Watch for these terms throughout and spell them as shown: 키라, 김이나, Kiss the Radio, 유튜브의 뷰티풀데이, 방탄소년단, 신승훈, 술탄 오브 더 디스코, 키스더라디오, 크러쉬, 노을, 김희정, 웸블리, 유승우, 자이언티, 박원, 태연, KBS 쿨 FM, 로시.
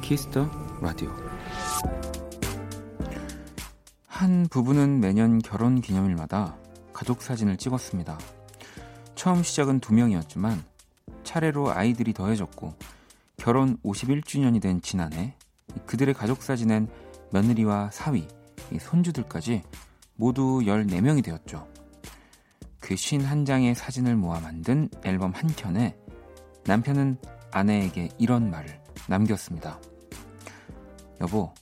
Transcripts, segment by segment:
키스더 라디오. 한 부부는 매년 결혼 기념일마다 가족 사진을 찍었습니다. 처음 시작은 2명이었지만 차례로 아이들이 더해졌고 결혼 51주년이 된 지난해 그들의 가족 사진엔 며느리와 사위, 손주들까지 모두 14명이 되었죠. 그 51장의 사진을 모아 만든 앨범 한 켠에 남편은 아내에게 이런 말을 남겼습니다. 여보,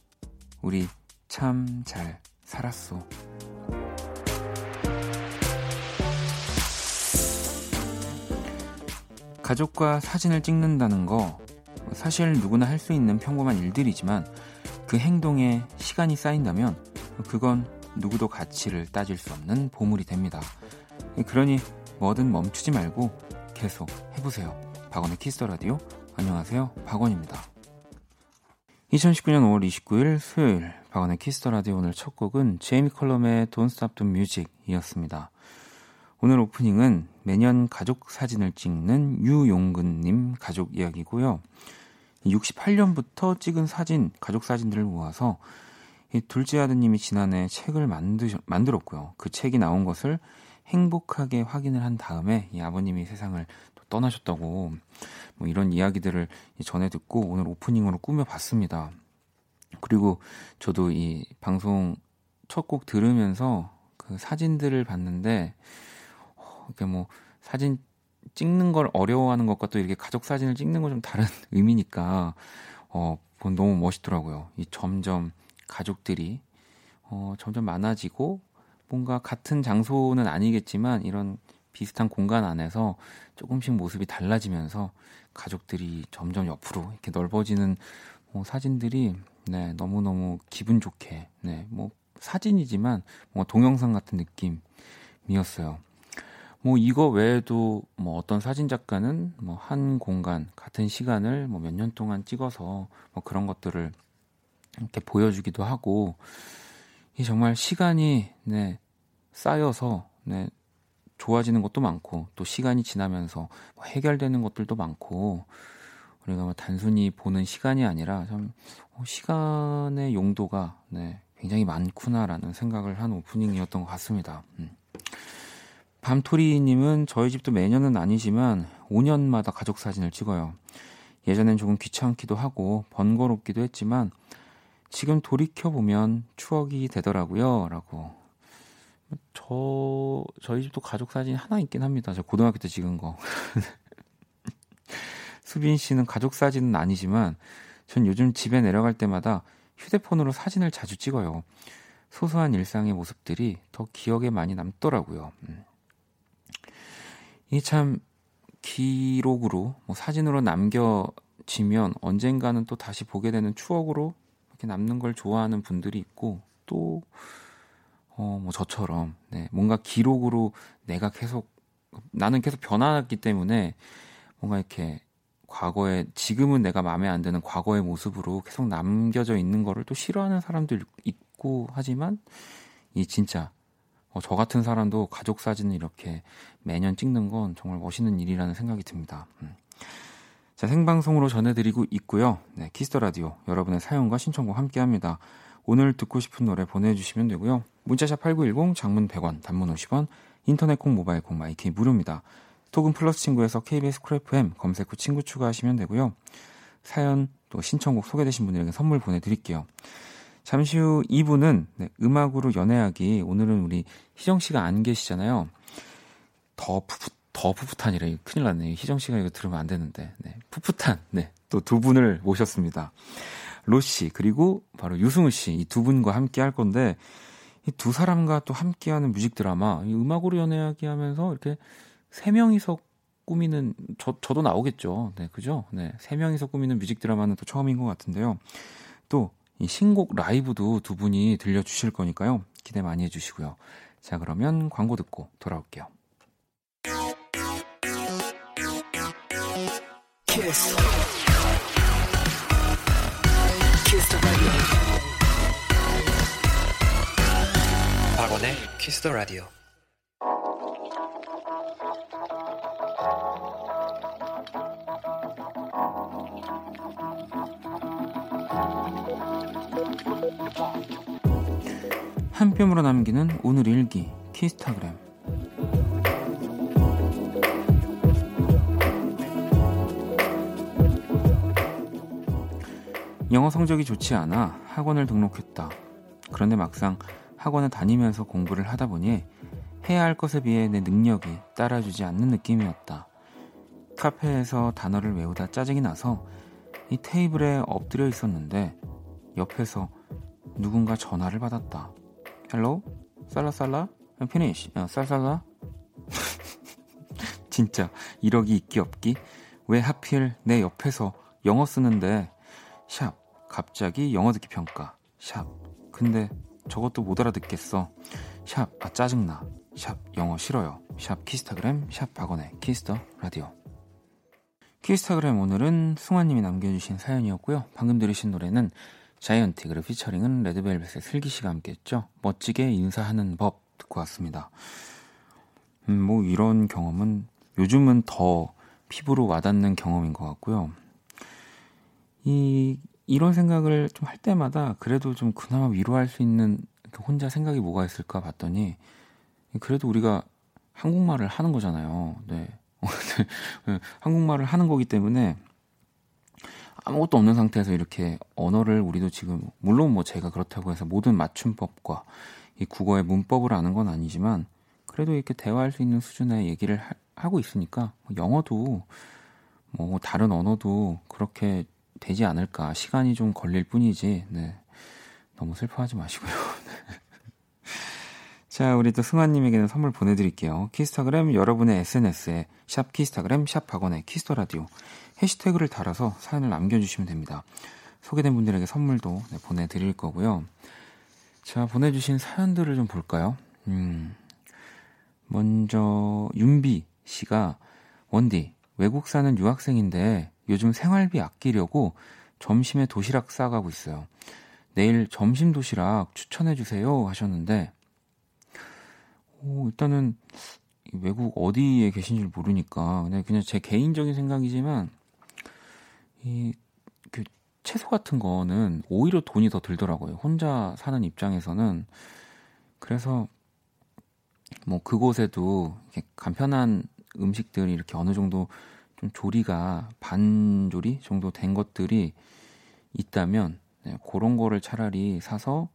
우리 참 잘 살았소. 가족과 사진을 찍는다는 거 사실 누구나 할 수 있는 평범한 일들이지만 그 행동에 시간이 쌓인다면 그건 누구도 가치를 따질 수 없는 보물이 됩니다. 그러니 뭐든 멈추지 말고 계속 해보세요. 박원의 키스더라디오. 안녕하세요, 박원입니다. 2019년 5월 29일 수요일 박원의 키스더라디오. 오늘 첫 곡은 제이미 컬럼의 Don't Stop the Music 이었습니다. 오늘 오프닝은 매년 가족 사진을 찍는 유용근님 가족 이야기고요, 68년부터 찍은 사진, 가족 사진들을 모아서 이 둘째 아드님이 지난해 책을 만들었고요. 그 책이 나온 것을 행복하게 확인을 한 다음에 이 아버님이 세상을 또 떠나셨다고, 뭐 이런 이야기들을 전해 듣고 오늘 오프닝으로 꾸며봤습니다. 그리고 저도 이 방송 첫 곡 들으면서 그 사진들을 봤는데, 이게 뭐 사진 찍는 걸 어려워하는 것과 또 이렇게 가족 사진을 찍는 건 좀 다른 의미니까 너무 멋있더라고요. 이 점점 가족들이 점점 많아지고 뭔가 같은 장소는 아니겠지만 이런 비슷한 공간 안에서 조금씩 모습이 달라지면서 가족들이 점점 옆으로 이렇게 넓어지는 사진들이 너무너무 기분 좋게, 뭐 사진이지만 뭔가 동영상 같은 느낌이었어요. 뭐 이거 외에도 뭐 어떤 사진 작가는 뭐 한 공간, 같은 시간을 뭐 몇 년 동안 찍어서 뭐 그런 것들을 이렇게 보여주기도 하고, 이 정말 시간이 쌓여서 좋아지는 것도 많고, 또 시간이 지나면서 뭐 해결되는 것들도 많고, 우리가 뭐 단순히 보는 시간이 아니라 참 시간의 용도가 굉장히 많구나라는 생각을 한 오프닝이었던 것 같습니다. 밤토리님은 저희 집도 매년은 아니지만 5년마다 가족 사진을 찍어요. 예전엔 조금 귀찮기도 하고 번거롭기도 했지만 지금 돌이켜보면 추억이 되더라고요, 라고. 저희 집도 가족 사진 하나 있긴 합니다. 저 고등학교 때 찍은 거. 수빈 씨는 가족 사진은 아니지만 전 요즘 집에 내려갈 때마다 휴대폰으로 사진을 자주 찍어요. 소소한 일상의 모습들이 더 기억에 많이 남더라고요. 이게 참 기록으로, 뭐 사진으로 남겨지면 언젠가는 또 다시 보게 되는 추억으로 이렇게 남는 걸 좋아하는 분들이 있고, 또 뭐 저처럼 뭔가 기록으로 내가 계속, 나는 계속 변화했기 때문에 뭔가 이렇게 과거에, 지금은 내가 마음에 안 드는 과거의 모습으로 계속 남겨져 있는 거를 또 싫어하는 사람도 있고, 하지만 이 진짜 저 같은 사람도 가족 사진을 이렇게 매년 찍는 건 정말 멋있는 일이라는 생각이 듭니다. 자, 생방송으로 전해드리고 있고요. 키스더라디오, 여러분의 사연과 신청곡 함께합니다. 오늘 듣고 싶은 노래 보내주시면 되고요. 문자샵 8910, 장문 100원, 단문 50원, 인터넷 콩, 모바일 콩, 마이키 무료입니다. 톡은 플러스 친구에서 KBS 쿨 FM 검색 후 친구 추가하시면 되고요. 사연 또 신청곡 소개되신 분들에게 선물 보내드릴게요. 잠시 후 2부는 음악으로 연애하기. 오늘은 우리 희정씨가 안 계시잖아요. 더 풋풋한이래. 큰일 났네. 희정씨가 이거 들으면 안 되는데. 풋풋한. 또 두 분을 모셨습니다. 로시, 그리고 바로 유승우씨. 이 두 분과 함께 할 건데, 이 두 사람과 또 함께하는 뮤직 드라마, 이 음악으로 연애하기 하면서 이렇게 세 명이서 꾸미는, 저도 나오겠죠. 그죠? 세 명이서 꾸미는 뮤직 드라마는 또 처음인 것 같은데요. 또, 이 신곡 라이브도 두 분이 들려주실 거니까요. 기대 많이 해주시고요. 자, 그러면 광고 듣고 돌아올게요. Kiss. Kiss the radio. 박원의 Kiss the radio. 한 뼘으로 남기는 오늘 일기 키스타그램. 영어 성적이 좋지 않아 학원을 등록했다. 그런데 막상 학원을 다니면서 공부를 하다 보니 해야 할 것에 비해 내 능력이 따라주지 않는 느낌이었다. 카페에서 단어를 외우다 짜증이 나서 이 테이블에 엎드려 있었는데 옆에서 누군가 전화를 받았다. 헬로? 살라살라? 피니쉬? 쌀쌀라? 진짜 이러기 있기 없기? 왜 하필 내 옆에서 영어 쓰는데 샵 갑자기 영어 듣기 평가 샵 근데 저것도 못 알아듣겠어 샵 아 짜증나 샵 영어 싫어요 샵 키스타그램 샵 박원의 키스더 라디오. 키스타그램 오늘은 승환님이 남겨주신 사연이었고요. 방금 들으신 노래는 자이언티 그룹 피처링은 레드벨벳의 슬기씨가 함께했죠. 멋지게 인사하는 법 듣고 왔습니다. 뭐 이런 경험은 요즘은 더 피부로 와닿는 경험인 것 같고요. 이런 생각을 좀 할 때마다 그래도 좀 그나마 위로할 수 있는 혼자 생각이 뭐가 있을까 봤더니 그래도 우리가 한국말을 하는 거잖아요. 네. 한국말을 하는 거기 때문에 아무것도 없는 상태에서 이렇게 언어를 우리도 지금 물론 뭐 제가 그렇다고 해서 모든 맞춤법과 이 국어의 문법을 아는 건 아니지만 그래도 이렇게 대화할 수 있는 수준의 얘기를 하고 있으니까 영어도 뭐 다른 언어도 그렇게 되지 않을까. 시간이 좀 걸릴 뿐이지. 네. 너무 슬퍼하지 마시고요. 자, 우리 또 승환님에게는 선물 보내드릴게요. 키스타그램 여러분의 SNS에 샵 키스타그램 샵 박원의 키스더라디오 해시태그를 달아서 사연을 남겨주시면 됩니다. 소개된 분들에게 선물도 네, 보내드릴 거고요. 자, 보내주신 사연들을 좀 볼까요? 먼저 윤비 씨가 원디 외국 사는 유학생인데 요즘 생활비 아끼려고 점심에 도시락 싸가고 있어요. 내일 점심 도시락 추천해주세요 하셨는데 일단은 외국 어디에 계신지 모르니까 그냥 제 개인적인 생각이지만 그 채소 같은 거는 오히려 돈이 더 들더라고요. 혼자 사는 입장에서는. 그래서 뭐 그곳에도 이렇게 간편한 음식들이 이렇게 어느 정도 좀 조리가 반조리 정도 된 것들이 있다면 그런 거를 차라리 사서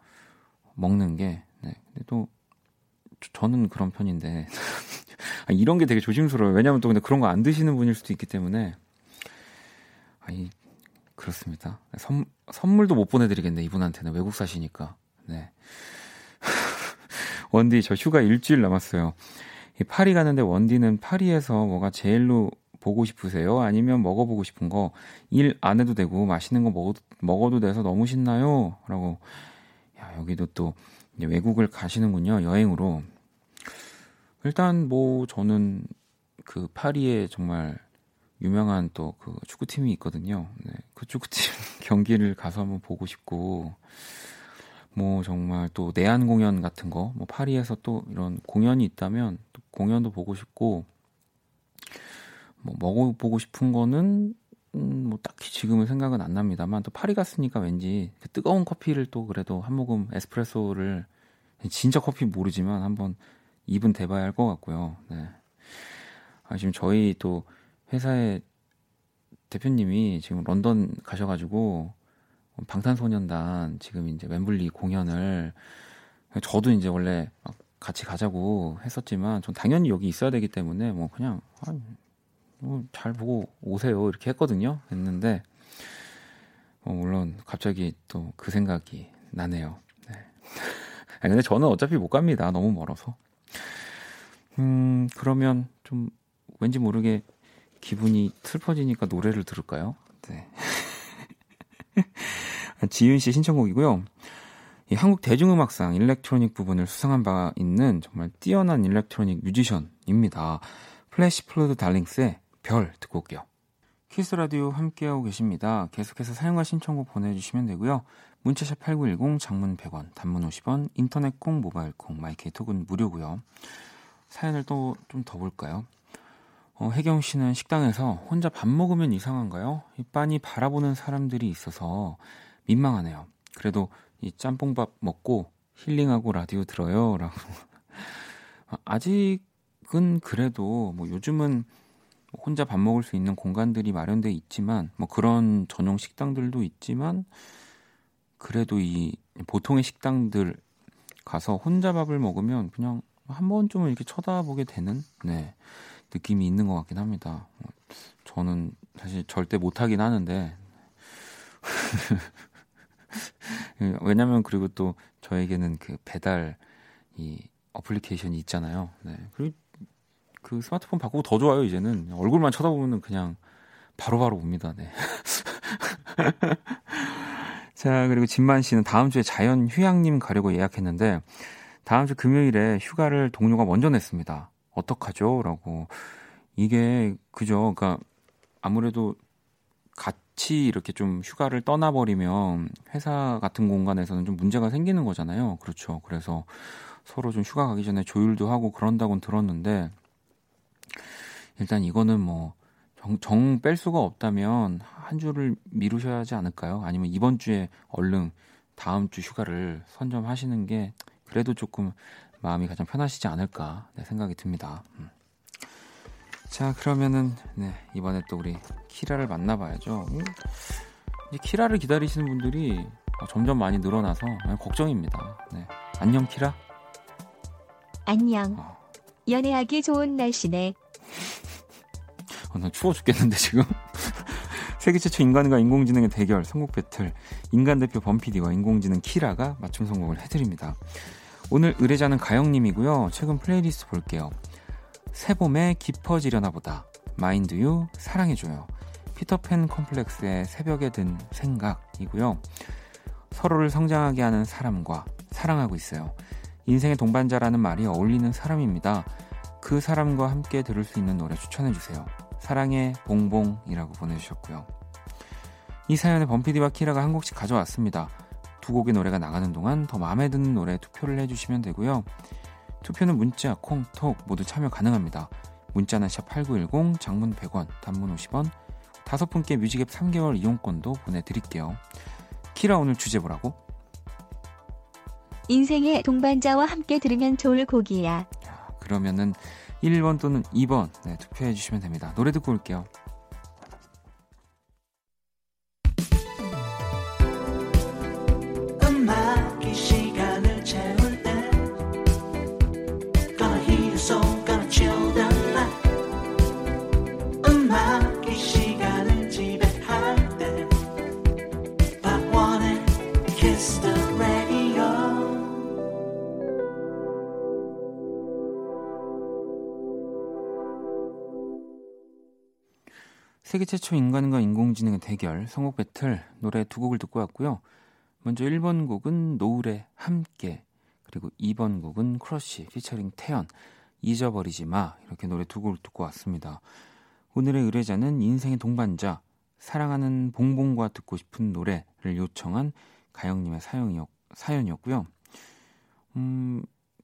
먹는 게 근데 또 저는 그런 편인데 이런 게 되게 조심스러워요. 왜냐하면 또 근데 그런 거 안 드시는 분일 수도 있기 때문에 그렇습니다. 선물도 못 보내드리겠네 이분한테는. 외국 사시니까. 네. 원디 저 휴가 일주일 남았어요. 파리 가는데 원디는 파리에서 뭐가 제일로 보고 싶으세요? 아니면 먹어보고 싶은 거? 일 안 해도 되고 맛있는 거 먹어도 돼서 너무 신나요? 라고. 야, 여기도 또 외국을 가시는군요. 여행으로. 일단 뭐 저는 그 파리에 정말 유명한 또 그 축구팀이 있거든요. 네, 그 축구팀 경기를 가서 한번 보고 싶고 뭐 정말 또 내한 공연 같은 거 뭐 파리에서 또 이런 공연이 있다면 또 공연도 보고 싶고 뭐 먹어보고 싶은 거는 뭐 딱히 지금은 생각은 안 납니다만 또 파리 갔으니까 왠지 그 뜨거운 커피를 또 그래도 한 모금 에스프레소를 진짜 커피 모르지만 한번 입은 대봐야 할 것 같고요. 네. 지금 저희 또 회사의 대표님이 지금 런던 가셔가지고 방탄소년단 지금 이제 웸블리 공연을 저도 이제 원래 막 같이 가자고 했었지만 전 당연히 여기 있어야 되기 때문에 뭐 그냥 잘 보고 오세요 이렇게 했거든요. 했는데 물론 갑자기 또 그 생각이 나네요. 네. 아니, 근데 저는 어차피 못 갑니다. 너무 멀어서. 그러면 좀 왠지 모르게 기분이 슬퍼지니까 노래를 들을까요? 네. 지윤 씨 신청곡이고요. 이 한국 대중음악상 일렉트로닉 부분을 수상한 바 있는 정말 뛰어난 일렉트로닉 뮤지션입니다. 플래시 플루드 달링스의 별 듣고 올게요. 키스 라디오 함께하고 계십니다. 계속해서 사연과 신청곡 보내주시면 되고요. 문자샵 8910 장문 100원, 단문 50원, 인터넷 콩, 모바일 콩, 마이케이톡은 무료고요. 사연을 또 좀 더 볼까요? 혜경 씨는 식당에서 혼자 밥 먹으면 이상한가요? 빤히 바라보는 사람들이 있어서 민망하네요. 그래도 이 짬뽕밥 먹고 힐링하고 라디오 들어요 라고. 아직은 그래도 뭐 요즘은 혼자 밥 먹을 수 있는 공간들이 마련돼 있지만 뭐 그런 전용 식당들도 있지만 그래도 이 보통의 식당들 가서 혼자 밥을 먹으면 그냥 한 번쯤은 이렇게 쳐다보게 되는 네, 느낌이 있는 것 같긴 합니다. 저는 사실 절대 못하긴 하는데 왜냐면 그리고 또 저에게는 그 배달 이 어플리케이션이 있잖아요. 네. 그리고 그 스마트폰 바꾸고 더 좋아요. 이제는 얼굴만 쳐다보면은 그냥 바로바로 옵니다. 네. 자, 그리고 진만 씨는 다음 주에 자연 휴양림 가려고 예약했는데 다음 주 금요일에 휴가를 동료가 먼저 냈습니다. 어떡하죠? 라고. 이게 그죠? 그러니까 아무래도 같이 이렇게 좀 휴가를 떠나버리면 회사 같은 공간에서는 좀 문제가 생기는 거잖아요. 그렇죠. 그래서 서로 좀 휴가 가기 전에 조율도 하고 그런다고는 들었는데 일단 이거는 뭐 정 뺄 수가 없다면 한 주를 미루셔야 하지 않을까요? 아니면 이번 주에 얼른 다음 주 휴가를 선점하시는 게 그래도 조금 마음이 가장 편하시지 않을까 생각이 듭니다. 자, 그러면은 네, 이번에 또 우리 키라를 만나봐야죠. 이제 키라를 기다리시는 분들이 점점 많이 늘어나서 걱정입니다. 네. 안녕 키라. 안녕. 연애하기 좋은 날씨네. 나 추워 죽겠는데 지금. 세계 최초 인간과 인공지능의 대결 선곡 배틀. 인간 대표 범피디와 인공지능 키라가 맞춤 선곡을 해드립니다. 오늘 의뢰자는 가영님이고요. 최근 플레이리스트 볼게요. 새봄에 깊어지려나 보다, 마인드유 사랑해줘요, 피터팬 컴플렉스의 새벽에 든 생각이고요. 서로를 성장하게 하는 사람과 사랑하고 있어요. 인생의 동반자라는 말이 어울리는 사람입니다. 그 사람과 함께 들을 수 있는 노래 추천해주세요. 사랑해 봉봉이라고 보내주셨고요. 이 사연에 범피디와 키라가 한 곡씩 가져왔습니다. 두 곡의 노래가 나가는 동안 더 마음에 드는 노래 투표를 해주시면 되고요. 투표는 문자, 콩, 톡 모두 참여 가능합니다. 문자는 샵 8910, 장문 100원, 단문 50원, 5분께 뮤직앱 3개월 이용권도 보내드릴게요. 키라 오늘 주제 뭐라고? 인생의 동반자와 함께 들으면 좋을 곡이야. 그러면은 1번 또는 2번 네, 투표해 주시면 됩니다. 노래 듣고 올게요. 세계 최초 인간과 인공지능의 대결, 선곡 배틀, 노래 두 곡을 듣고 왔고요. 먼저 1번 곡은 노을의 함께, 그리고 2번 곡은 크러쉬 피처링 태연, 잊어버리지 마, 이렇게 노래 두 곡을 듣고 왔습니다. 오늘의 의뢰자는 인생의 동반자, 사랑하는 봉봉과 듣고 싶은 노래를 요청한 가영님의 사연이었고요.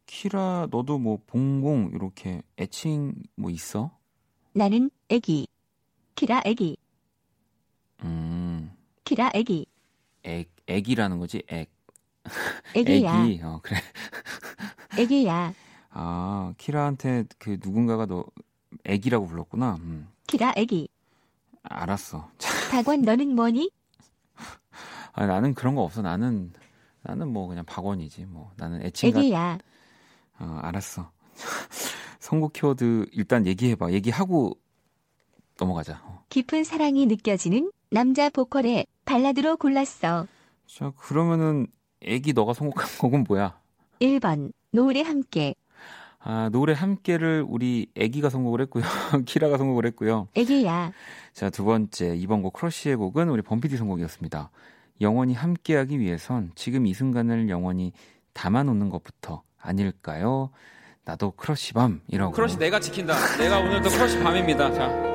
키라 너도 뭐 봉봉 이렇게 애칭 뭐 있어? 나는 애기. 키라 애기. 키라 애기. 애기라는 거지? 애기야. 애기. 그래. 애기야. 아, 키라한테 그 누군가가 너 애기라고 불렀구나. 키라 애기. 알았어. 박원 너는 뭐니? 아, 나는 그런 거 없어. 나는 뭐 그냥 박원이지. 뭐 나는 애칭가. 애기야. 알았어. 선곡 키워드 일단 얘기해봐. 얘기하고 넘어가자. 깊은 사랑이 느껴지는 남자 보컬의 발라드로 골랐어. 자, 그러면은 애기 너가 선곡한 곡은 뭐야? 1번 노을의 함께. 아, 노을의 함께를 우리 애기가 선곡을 했고요. 키라가 선곡을 했고요. 애기야. 자, 두 번째 2번 곡 크러쉬의 곡은 우리 범피디 선곡이었습니다. 영원히 함께하기 위해선 지금 이 순간을 영원히 담아놓는 것부터 아닐까요? 나도 크러쉬 밤이라고. 크러쉬 내가 지킨다. 내가 오늘도 크러쉬 밤입니다. 자.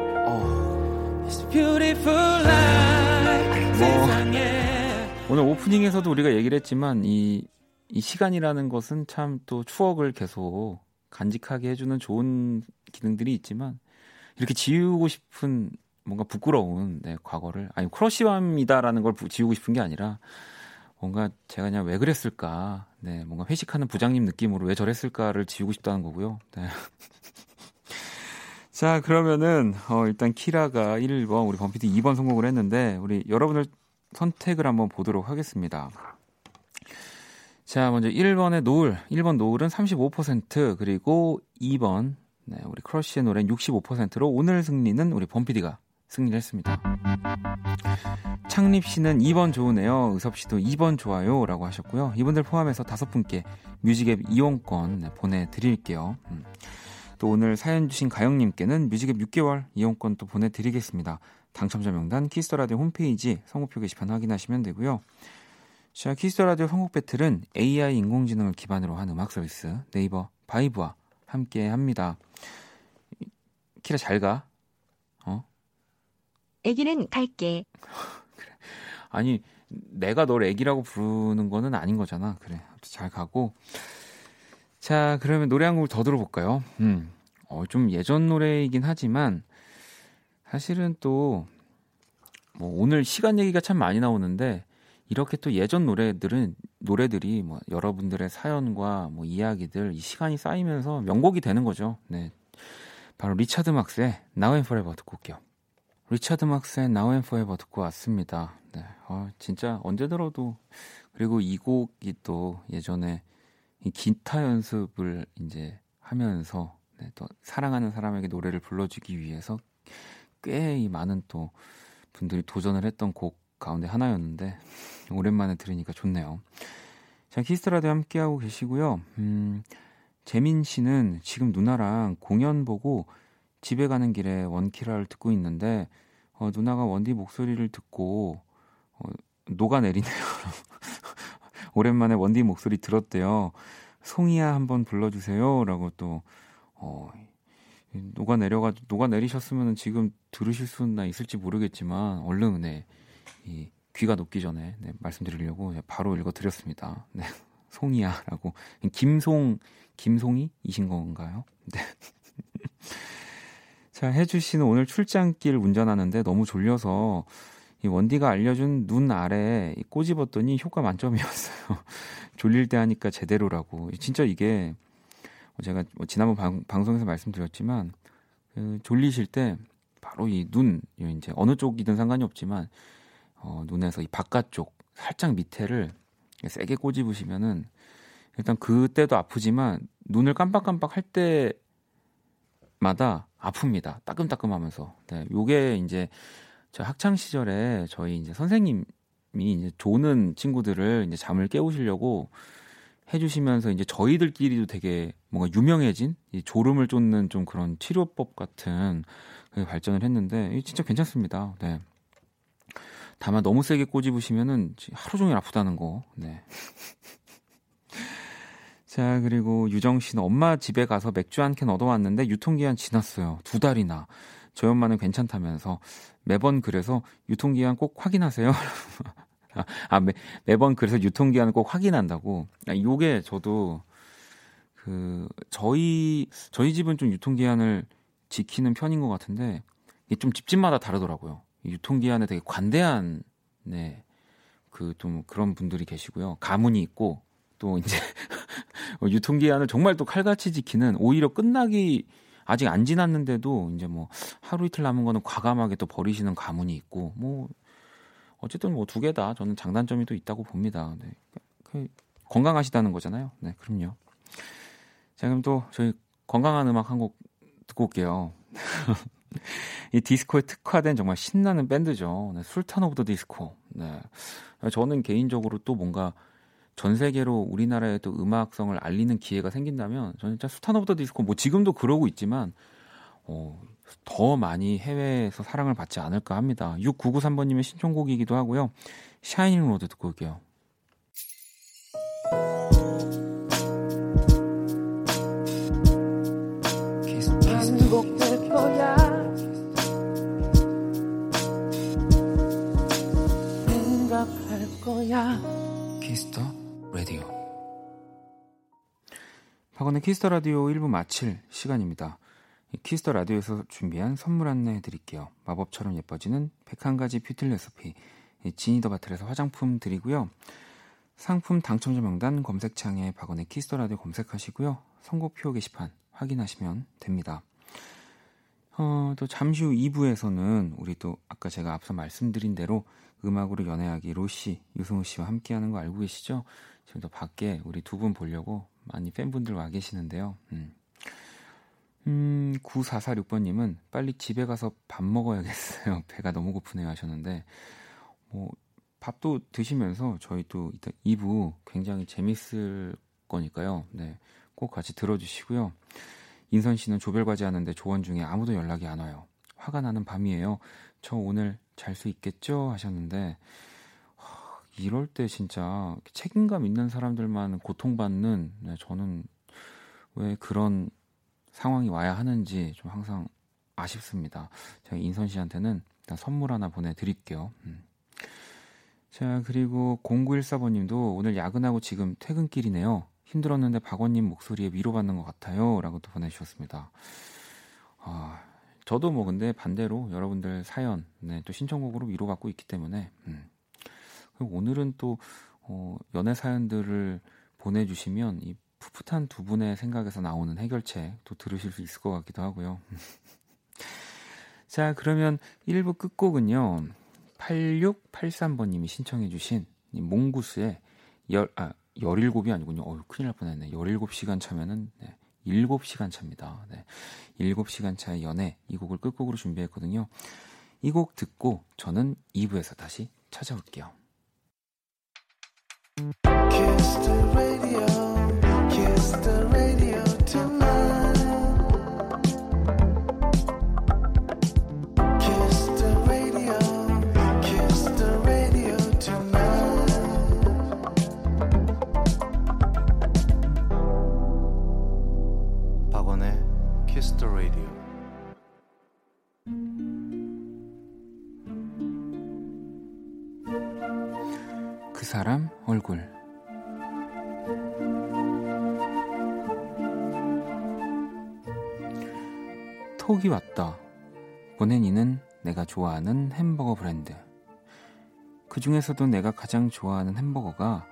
It's beautiful life. 오늘 오프닝에서도 우리가 얘기를 했지만 이 시간이라는 것은 참 또 추억을 계속 간직하게 해주는 좋은 기능들이 있지만 이렇게 지우고 싶은 뭔가 부끄러운 네, 과거를 아니 크러쉬밤이다라는 걸 지우고 싶은 게 아니라 뭔가 제가 그냥 왜 그랬을까, 네, 뭔가 회식하는 부장님 느낌으로 왜 저랬을까를 지우고 싶다는 거고요. 네. 자, 그러면은 일단 키라가 1번, 우리 범피디 2번 선곡을 했는데 우리 여러분들 선택을 한번 보도록 하겠습니다. 자, 먼저 1번의 노을, 1번 노을은 35%, 그리고 2번, 네, 우리 크러쉬의 노래는 65%로 오늘 승리는 우리 범피디가 승리를 했습니다. 창립씨는 2번 좋으네요, 의섭씨도 2번 좋아요 라고 하셨고요. 이분들 포함해서 5분께 뮤직앱 이용권 보내드릴게요. 또 오늘 사연 주신 가영님께는 뮤직앱 6개월 이용권 또 보내드리겠습니다. 당첨자 명단 키스더라디오 홈페이지 선곡표 게시판 확인하시면 되고요. 자, 키스더라디오 선곡 배틀은 AI 인공지능을 기반으로 한 음악 서비스 네이버 바이브와 함께합니다. 키라 잘가. 애기는 갈게. 그래. 아니, 내가 널 애기라고 부르는 거는 아닌 거잖아. 그래, 잘 가고. 자, 그러면 노래 한 곡을 더 들어볼까요? 좀 예전 노래이긴 하지만 사실은 또 뭐 오늘 시간 얘기가 참 많이 나오는데 이렇게 또 예전 노래들이 뭐 여러분들의 사연과 뭐 이야기들, 이 시간이 쌓이면서 명곡이 되는 거죠. 네, 바로 리차드 막스의 Now and Forever 듣고 올게요. 리차드 막스의 Now and Forever 듣고 왔습니다. 네, 진짜 언제 들어도, 그리고 이 곡이 또 예전에 이 기타 연습을 이제 하면서, 네, 또 사랑하는 사람에게 노래를 불러주기 위해서 꽤 이 많은 또 분들이 도전을 했던 곡 가운데 하나였는데 오랜만에 들으니까 좋네요. 자, 키스라도 함께하고 계시고요. 재민 씨는 지금 누나랑 공연 보고 집에 가는 길에 원키라를 듣고 있는데 누나가 원디 목소리를 듣고 녹아내리네요. 오랜만에 원디 목소리 들었대요. 송이야 한번 불러주세요 라고 또 녹아내리셨으면 지금 들으실 수나 있을지 모르겠지만 얼른, 네, 이 귀가 녹기 전에, 네, 말씀드리려고 바로 읽어드렸습니다. 네, 송이야 라고. 김송이이신 건가요? 네. 자, 혜주 씨는 오늘 출장길 운전하는데 너무 졸려서 이 원디가 알려준 눈 아래 꼬집었더니 효과 만점이었어요. 졸릴 때 하니까 제대로라고. 진짜 이게 제가 지난번 방송에서 말씀드렸지만 졸리실 때 바로 이 눈, 이제 어느 쪽이든 상관이 없지만 눈에서 이 바깥쪽 살짝 밑에를 세게 꼬집으시면은 일단 그때도 아프지만 눈을 깜빡깜빡 할 때마다 아픕니다. 따끔따끔하면서. 네, 요게 이제 저 학창 시절에 저희 이제 선생님이 이제 조는 친구들을 이제 잠을 깨우시려고 해주시면서 이제 저희들끼리도 되게 뭔가 유명해진 이 졸음을 쫓는 좀 그런 치료법 같은 그게 발전을 했는데 진짜 괜찮습니다. 네. 다만 너무 세게 꼬집으시면은 하루 종일 아프다는 거. 네. 자, 그리고 유정 씨는 엄마 집에 가서 맥주 한 캔 얻어왔는데 유통기한 지났어요. 2달이나. 저희 엄마는 괜찮다면서 매번 그래서 유통기한 꼭 확인하세요. 매번 그래서 유통기한 꼭 확인한다고. 요게 저도 그 저희 집은 좀 유통기한을 지키는 편인 것 같은데 이게 좀 집집마다 다르더라고요. 유통기한에 되게 관대한, 네, 그 좀 그런 분들이 계시고요. 가문이 있고 또 이제 유통기한을 정말 또 칼같이 지키는, 오히려 끝나기 아직 안 지났는데도 이제 뭐 하루 이틀 남은 거는 과감하게 또 버리시는 가문이 있고, 뭐 어쨌든 뭐 두 개 다 저는 장단점이 또 있다고 봅니다. 네. 건강하시다는 거잖아요. 네, 그럼요. 자, 그럼 또 저희 건강한 음악 한 곡 듣고 올게요. 이 디스코에 특화된 정말 신나는 밴드죠. 네, 술탄 오브 더 디스코. 네, 저는 개인적으로 또 뭔가 전 세계로 우리나라의 또 음악성을 알리는 기회가 생긴다면 저는 진짜 술탄 오브 더 디스코, 뭐 지금도 그러고 있지만 더 많이 해외에서 사랑을 받지 않을까 합니다. 6993번님의 신청곡이기도 하고요. 샤이닝 로드 듣고 올게요. 생각할 거야. 키스터 라디오. 박원의 키스터 라디오 1부 마칠 시간입니다. 키스터 라디오에서 준비한 선물 안내해 드릴게요. 마법처럼 예뻐지는 101가지 뷰티 레시피 지니더바틀에서 화장품 드리고요. 상품 당첨자 명단 검색창에 박원의 키스더라디오 검색하시고요. 선곡표 게시판 확인하시면 됩니다. 또 잠시 후 2부에서는 우리 또 아까 제가 앞서 말씀드린 대로 음악으로 연애하기 로시, 유승우 씨와 함께하는 거 알고 계시죠? 지금 또 밖에 우리 두 분 보려고 많이 팬분들 와 계시는데요. 9446번님은 빨리 집에 가서 밥 먹어야겠어요. 배가 너무 고프네요 하셨는데 뭐 밥도 드시면서 저희 또 이따 2부 굉장히 재밌을 거니까요. 네, 꼭 같이 들어주시고요. 인선 씨는 조별과제 하는데 조원 중에 아무도 연락이 안 와요. 화가 나는 밤이에요. 저 오늘 잘 수 있겠죠? 하셨는데 이럴 때 진짜 책임감 있는 사람들만 고통받는 네, 저는 왜 그런 상황이 와야 하는지 좀 항상 아쉽습니다. 제가 인선 씨한테는 일단 선물 하나 보내드릴게요. 자 그리고 0914번님도 오늘 야근하고 지금 퇴근길이네요. 힘들었는데 박원님 목소리에 위로받는 것 같아요 라고 또 보내주셨습니다. 저도 뭐 근데 반대로 여러분들 사연 네, 또 신청곡으로 위로받고 있기 때문에 그리고 오늘은 또 연애 사연들을 보내주시면 이 풋풋한 두 분의 생각에서 나오는 해결책 또 들으실 수 있을 것 같기도 하고요. 자 그러면 1부 끝곡은요 8683번님이 신청해 주신 몽구스의 17이 아니군요. 큰일 날 뻔했네. 17시간 차면은 네, 7시간 차입니다. 네, 7시간 차의 연애 이 곡을 끝곡으로 준비했거든요. 이 곡 듣고 저는 2부에서 다시 찾아올게요. Kiss the radio, kiss the radio tonight. 그 사람 얼굴 톡이 왔다. 보낸 이는 내가 좋아하는 햄버거 브랜드. 그 중에서도 내가 가장 좋아하는 햄버거가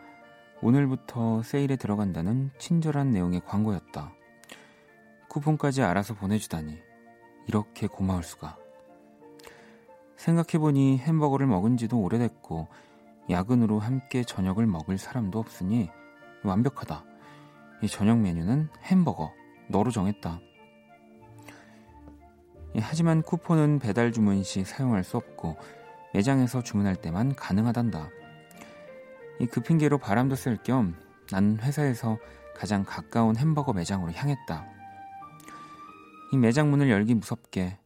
오늘부터 세일에 들어간다는 친절한 내용의 광고였다. 쿠폰까지 알아서 보내주다니 이렇게 고마울 수가. 생각해보니 햄버거를 먹은 지도 오래됐고 야근으로 함께 저녁을 먹을 사람도 없으니 완벽하다. 이 저녁 메뉴는 햄버거 너로 정했다. 하지만 쿠폰은 배달 주문 시 사용할 수 없고 매장에서 주문할 때만 가능하단다. 그 핑계로 바람도 쐴 겸 난 회사에서 가장 가까운 햄버거 매장으로 향했다. 이 매장 문을 열기 무섭게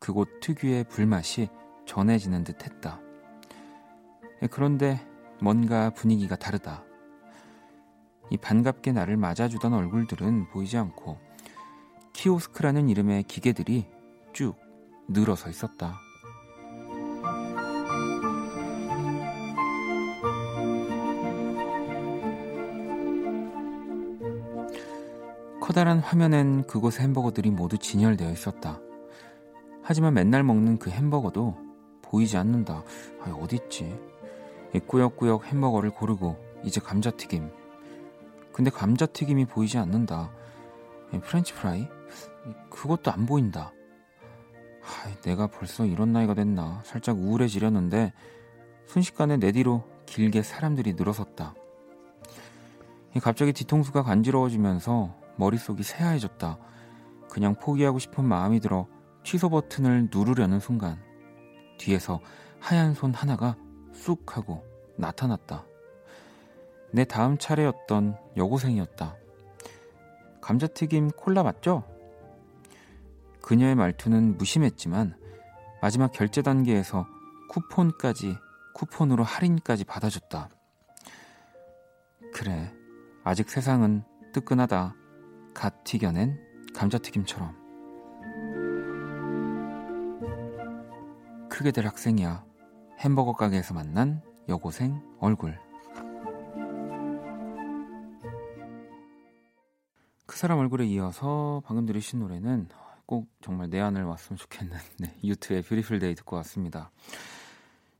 그곳 특유의 불맛이 전해지는 듯 했다. 그런데 뭔가 분위기가 다르다. 이 반갑게 나를 맞아주던 얼굴들은 보이지 않고 키오스크라는 이름의 기계들이 쭉 늘어서 있었다. 커다란 화면엔 그곳의 햄버거들이 모두 진열되어 있었다. 하지만 맨날 먹는 그 햄버거도 보이지 않는다. 어딨지? 꾸역꾸역 햄버거를 고르고 이제 감자튀김. 근데 감자튀김이 보이지 않는다. 프렌치 프라이? 그것도 안 보인다. 내가 벌써 이런 나이가 됐나 살짝 우울해지려는데 순식간에 내 뒤로 길게 사람들이 늘어섰다. 갑자기 뒤통수가 간지러워지면서 머릿속이 새하얘졌다. 그냥 포기하고 싶은 마음이 들어 취소 버튼을 누르려는 순간 뒤에서 하얀 손 하나가 쑥 하고 나타났다. 내 다음 차례였던 여고생이었다. 감자튀김 콜라 맞죠? 그녀의 말투는 무심했지만 마지막 결제 단계에서 쿠폰으로 할인까지 받아줬다. 그래, 아직 세상은 뜨끈하다. 갓 튀겨낸 감자튀김처럼. 크게 될 학생이야. 햄버거 가게에서 만난 여고생 얼굴. 그 사람 얼굴에 이어서 방금 들으신 노래는 꼭 정말 내 안을 왔으면 좋겠는 네, 유튜브의 뷰티풀데이 듣고 왔습니다.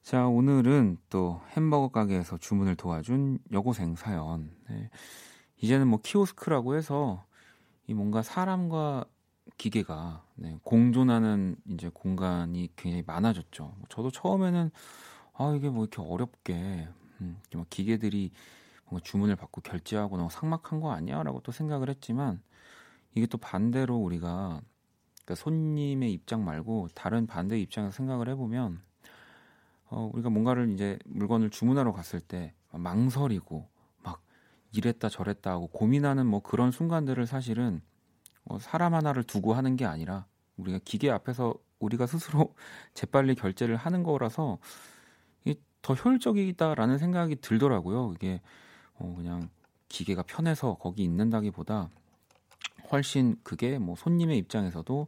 자, 오늘은 또 햄버거 가게에서 주문을 도와준 여고생 사연. 네. 이제는 뭐 키오스크라고 해서 이 뭔가 사람과 기계가 네, 공존하는 이제 공간이 굉장히 많아졌죠. 저도 처음에는 아 이게 뭐 이렇게 어렵게 기계들이 뭔가 주문을 받고 결제하고 너무 삭막한 거 아니야라고 또 생각을 했지만 이게 또 반대로 우리가 그러니까 손님의 입장 말고 다른 반대의 입장에서 생각을 해보면 우리가 뭔가를 이제 물건을 주문하러 갔을 때 망설이고 막 이랬다 저랬다 하고 고민하는 뭐 그런 순간들을 사실은 사람 하나를 두고 하는 게 아니라 우리가 기계 앞에서 우리가 스스로 재빨리 결제를 하는 거라서 이게 더 효율적이다라는 생각이 들더라고요. 이게 그냥 기계가 편해서 거기 있는다기보다 훨씬 그게 뭐 손님의 입장에서도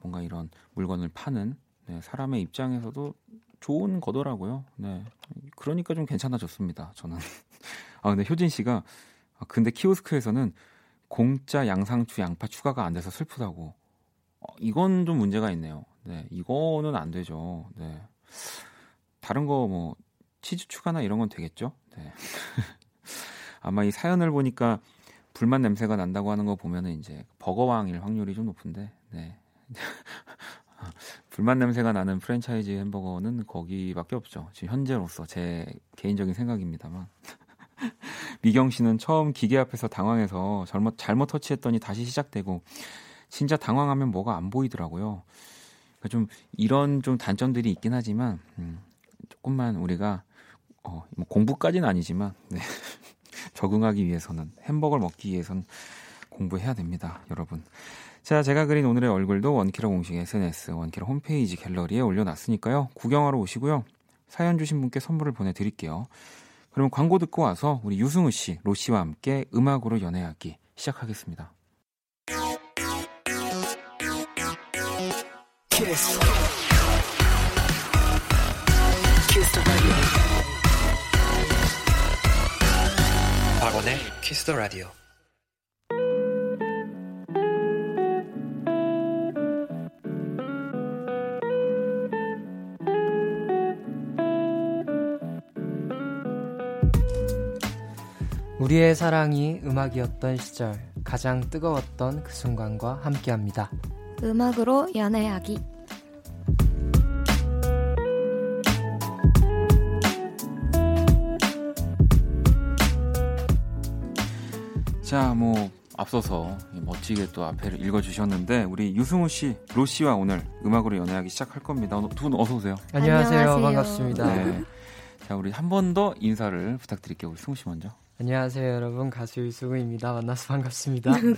뭔가 이런 물건을 파는 네, 사람의 입장에서도 좋은 거더라고요. 네, 그러니까 좀 괜찮아졌습니다. 저는 아 근데 효진 씨가 근데 키오스크에서는 공짜 양상추 양파 추가가 안 돼서 슬프다고. 이건 좀 문제가 있네요. 네, 이거는 안 되죠. 네, 다른 거 뭐 치즈 추가나 이런 건 되겠죠. 네, 아마 이 사연을 보니까 불맛 냄새가 난다고 하는 거 보면은 이제 버거왕일 확률이 좀 높은데. 네. 불맛 냄새가 나는 프랜차이즈 햄버거는 거기밖에 없죠. 지금 현재로서 제 개인적인 생각입니다만. 미경 씨는 처음 기계 앞에서 당황해서 잘못 터치했더니 다시 시작되고 진짜 당황하면 뭐가 안 보이더라고요. 그러니까 좀 이런 좀 단점들이 있긴 하지만 조금만 우리가 뭐 공부까지는 아니지만 네. 적응하기 위해서는 햄버거를 먹기 위해서는 공부해야 됩니다, 여러분. 자, 제가 그린 오늘의 얼굴도 원키러 공식 SNS, 원키러 홈페이지 갤러리에 올려놨으니까요. 구경하러 오시고요. 사연 주신 분께 선물을 보내드릴게요. 그럼 광고 듣고 와서 우리 유승우 씨, 로시와 함께 음악으로 연애하기 시작하겠습니다. Kiss. Kiss the radio. 박원의 Kiss the radio. 우리의 사랑이 음악이었던 시절, 가장 뜨거웠던 그 순간과 함께합니다. 음악으로 연애하기. 자, 뭐 앞서서 멋지게 또 앞에를 읽어주셨는데 우리 유승우 씨, 로 씨와 오늘 음악으로 연애하기 시작할 겁니다. 두 분 어서 오세요. 안녕하세요. 반갑습니다. 네. 자, 우리 한 번 더 인사를 부탁드릴게요. 우리 승우 씨 먼저. 안녕하세요 여러분, 가수 유승우입니다. 만나서 반갑습니다. 네.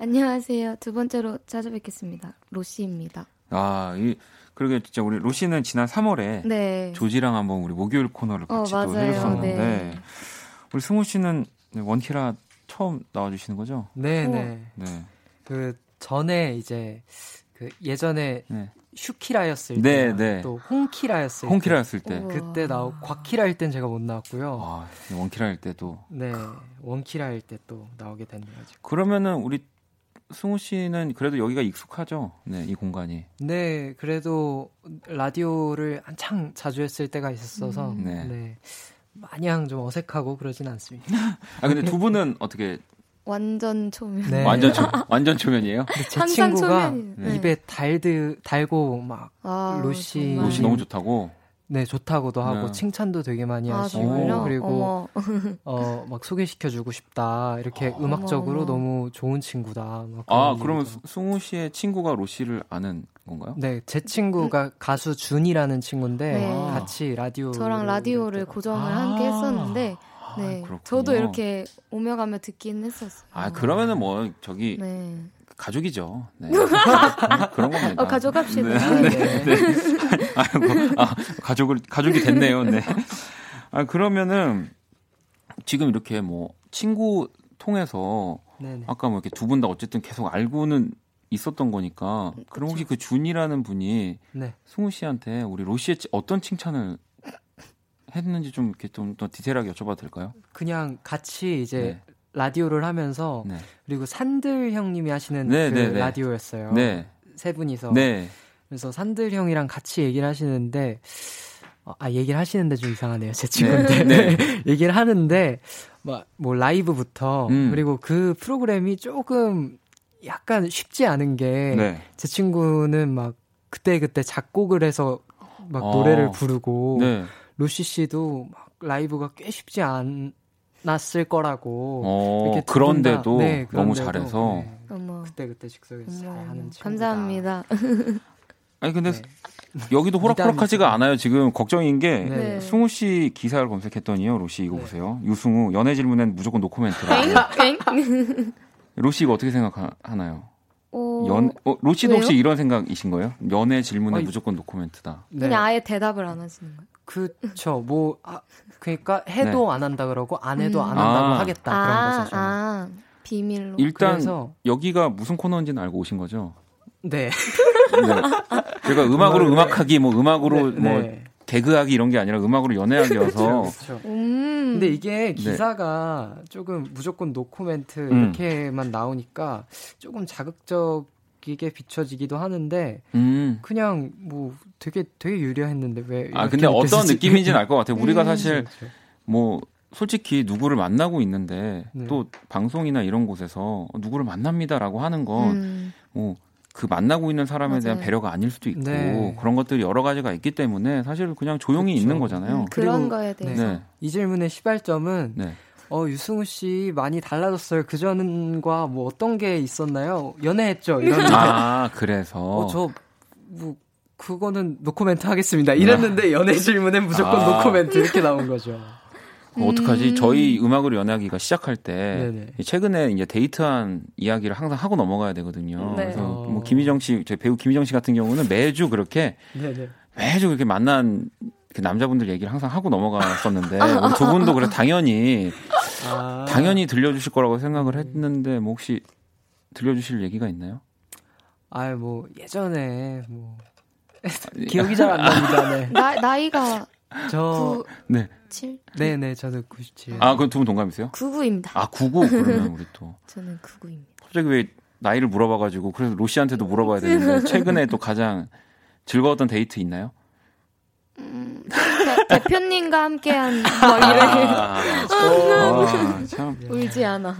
안녕하세요. 두 번째로 찾아뵙겠습니다. 로시입니다. 아, 그러게 진짜 우리 로시는 지난 3월에 네. 조지랑 한번 우리 목요일 코너를 같이 또 해줬었는데 네. 우리 승우 씨는 원키라 처음 나와주시는 거죠? 네네. 네. 그 전에 이제 그 예전에 네. 슈키라였을 네, 때, 네. 또 홍키라였을 때, 그때 나오고 곽키라일 땐 제가 못 나왔고요. 아, 원키라일 때도. 네, 원키라일 때 또 나오게 됐네요. 그러면은 우리 승우 씨는 그래도 여기가 익숙하죠? 네, 이 공간이. 네, 그래도 라디오를 한창 자주 했을 때가 있었어서 네. 네, 마냥 좀 어색하고 그러진 않습니다. 아, 근데 두 분은 어떻게? 완전 초면. 네. 완전 초면이에요? 제 친구가 초면이에요. 입에 달고 막 로시 너무 좋다고. 네, 좋다고도 하고 네. 칭찬도 되게 많이 하시고 그리고 막 소개시켜주고 싶다 이렇게 음악적으로 너무 좋은 친구다. 아, 그러면 승우 씨의 친구가 로시를 아는 건가요? 네, 제 친구가 가수 준이라는 친구인데 네. 같이 라디오 저랑 라디오를 고정을 함께 했었는데. 네, 아, 저도 이렇게 오며 가며 듣긴 했었어요. 아, 그러면은 뭐 저기 네. 가족이죠. 네. 그런 겁니다. 가족합시다. 네, 네, 네. 가족이 됐네요. 네. 아, 그러면은 지금 이렇게 뭐 친구 통해서 네네. 아까 뭐 이렇게 두 분 다 어쨌든 계속 알고는 있었던 거니까 그쵸. 그럼 혹시 그 준이라는 분이 네. 승우 씨한테 우리 로시의 어떤 칭찬을 했는지 좀 이렇게 좀 디테일하게 여쭤봐도 될까요? 그냥 같이 이제 네. 라디오를 하면서 네. 그리고 산들 형님이 하시는 네, 그 네, 라디오였어요. 네. 세 분이서. 네. 그래서 산들 형이랑 같이 얘기를 하시는데 얘기를 하시는데 좀 이상하네요. 제 친구인데. 네, 네. 얘기를 하는데, 뭐, 라이브부터, 그리고 그 프로그램이 조금 약간 쉽지 않은 게, 네. 제 친구는 막, 그때그때 작곡을 해서 막 노래를 부르고, 네. 로시 씨도 막 라이브가 꽤 쉽지 않았을 거라고. 이렇게 그런데도 네, 너무 잘해서. 네. 그때그때 즉석에서 잘하는 친구. 감사합니다. 아니, 근데. 네. 여기도 호락호락하지가 않아요. 지금 걱정인 게 네. 승우 씨 기사를 검색했더니요. 로시 이거 네. 보세요. 유승우 연애 질문엔 무조건 노코멘트라. 로시 이거 어떻게 생각하나요? 로시도 왜요? 혹시 이런 생각이신 거예요? 연애 질문엔 무조건 노코멘트다. 네. 그냥 아예 대답을 안 하시는 거예요? 그쵸. 뭐 그러니까 해도 네. 안 한다 그러고 안 해도 안 한다고 하겠다. 그런 거죠. 비밀로. 일단 그래서... 여기가 무슨 코너인지는 알고 오신 거죠? 네. 네. 제가 음악으로 음악하기, 뭐 음악으로 네, 뭐 네. 개그하기 이런 게 아니라 음악으로 연애하기여서. 그렇죠. 근데 이게 기사가 네. 조금 무조건 노코멘트 이렇게만 나오니까 조금 자극적이게 비춰지기도 하는데 그냥 뭐 되게 유려했는데 왜? 아 근데 어떤 느낌인지는 알 것 같아요. 우리가 사실 그렇죠. 뭐. 솔직히 누구를 만나고 있는데 네. 또 방송이나 이런 곳에서 누구를 만납니다라고 하는 건 뭐 그 만나고 있는 사람에 맞아요. 대한 배려가 아닐 수도 있고 네. 그런 것들이 여러 가지가 있기 때문에 사실 그냥 조용히 그렇죠. 있는 거잖아요. 그런 거에 대해서. 네. 이 질문의 시발점은 네. 유승우 씨 많이 달라졌어요. 그전과 뭐 어떤 게 있었나요? 연애했죠. 이런 그래서. 저 뭐. 그거는 노코멘트 하겠습니다. 이랬는데 연애 질문엔 무조건 노코멘트 이렇게 나온 거죠. 어떡하지? 저희 음악으로 연애하기가 시작할 때 네네. 최근에 이제 데이트한 이야기를 항상 하고 넘어가야 되거든요. 네. 그래서 뭐 김희정 씨, 저희 배우 김희정 씨 같은 경우는 매주 그렇게 네네. 매주 그렇게 만난 그 남자분들 얘기를 항상 하고 넘어갔었는데 우리 두 분도 그래서 당연히 들려주실 거라고 생각을 했는데 뭐 혹시 들려주실 얘기가 있나요? 아유 뭐 예전에 뭐 기억이 잘 안 납니다. 네. 나이가 저 97? 네네 저는 97. 아 그럼 두 분 동갑이세요? 99입니다. 아 99 그러면 우리 또. 저는 99입니다. 갑자기 왜 나이를 물어봐가지고 그래서 로시한테도 물어봐야 되는데 최근에 또 가장 즐거웠던 데이트 있나요? 대표님과 함께한 막 이래. 참 울지 않아.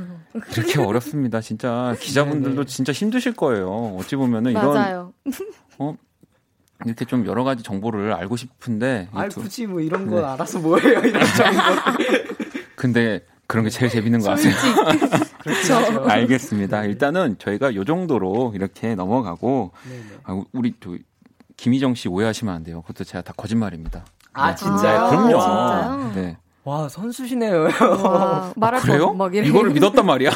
그렇게 어렵습니다. 진짜 기자분들도 진짜 힘드실 거예요. 어찌 보면은 이런. 맞아요. 이렇게 좀 여러 가지 정보를 알고 싶은데. 굳이 뭐 이런 건 알아서 뭐예요, 이런 정보. 근데 그런 게 제일 재밌는 거 아세요? 그렇죠. 알겠습니다. 일단은 저희가 요 정도로 이렇게 넘어가고. 우리 김희정 씨 오해하시면 안 돼요. 그것도 제가 다 거짓말입니다. 아, 네. 진짜요? 네, 그럼요. 진짜요? 네. 와, 선수시네요. 와, 말할 그래요? 막 이거를 믿었단 말이야.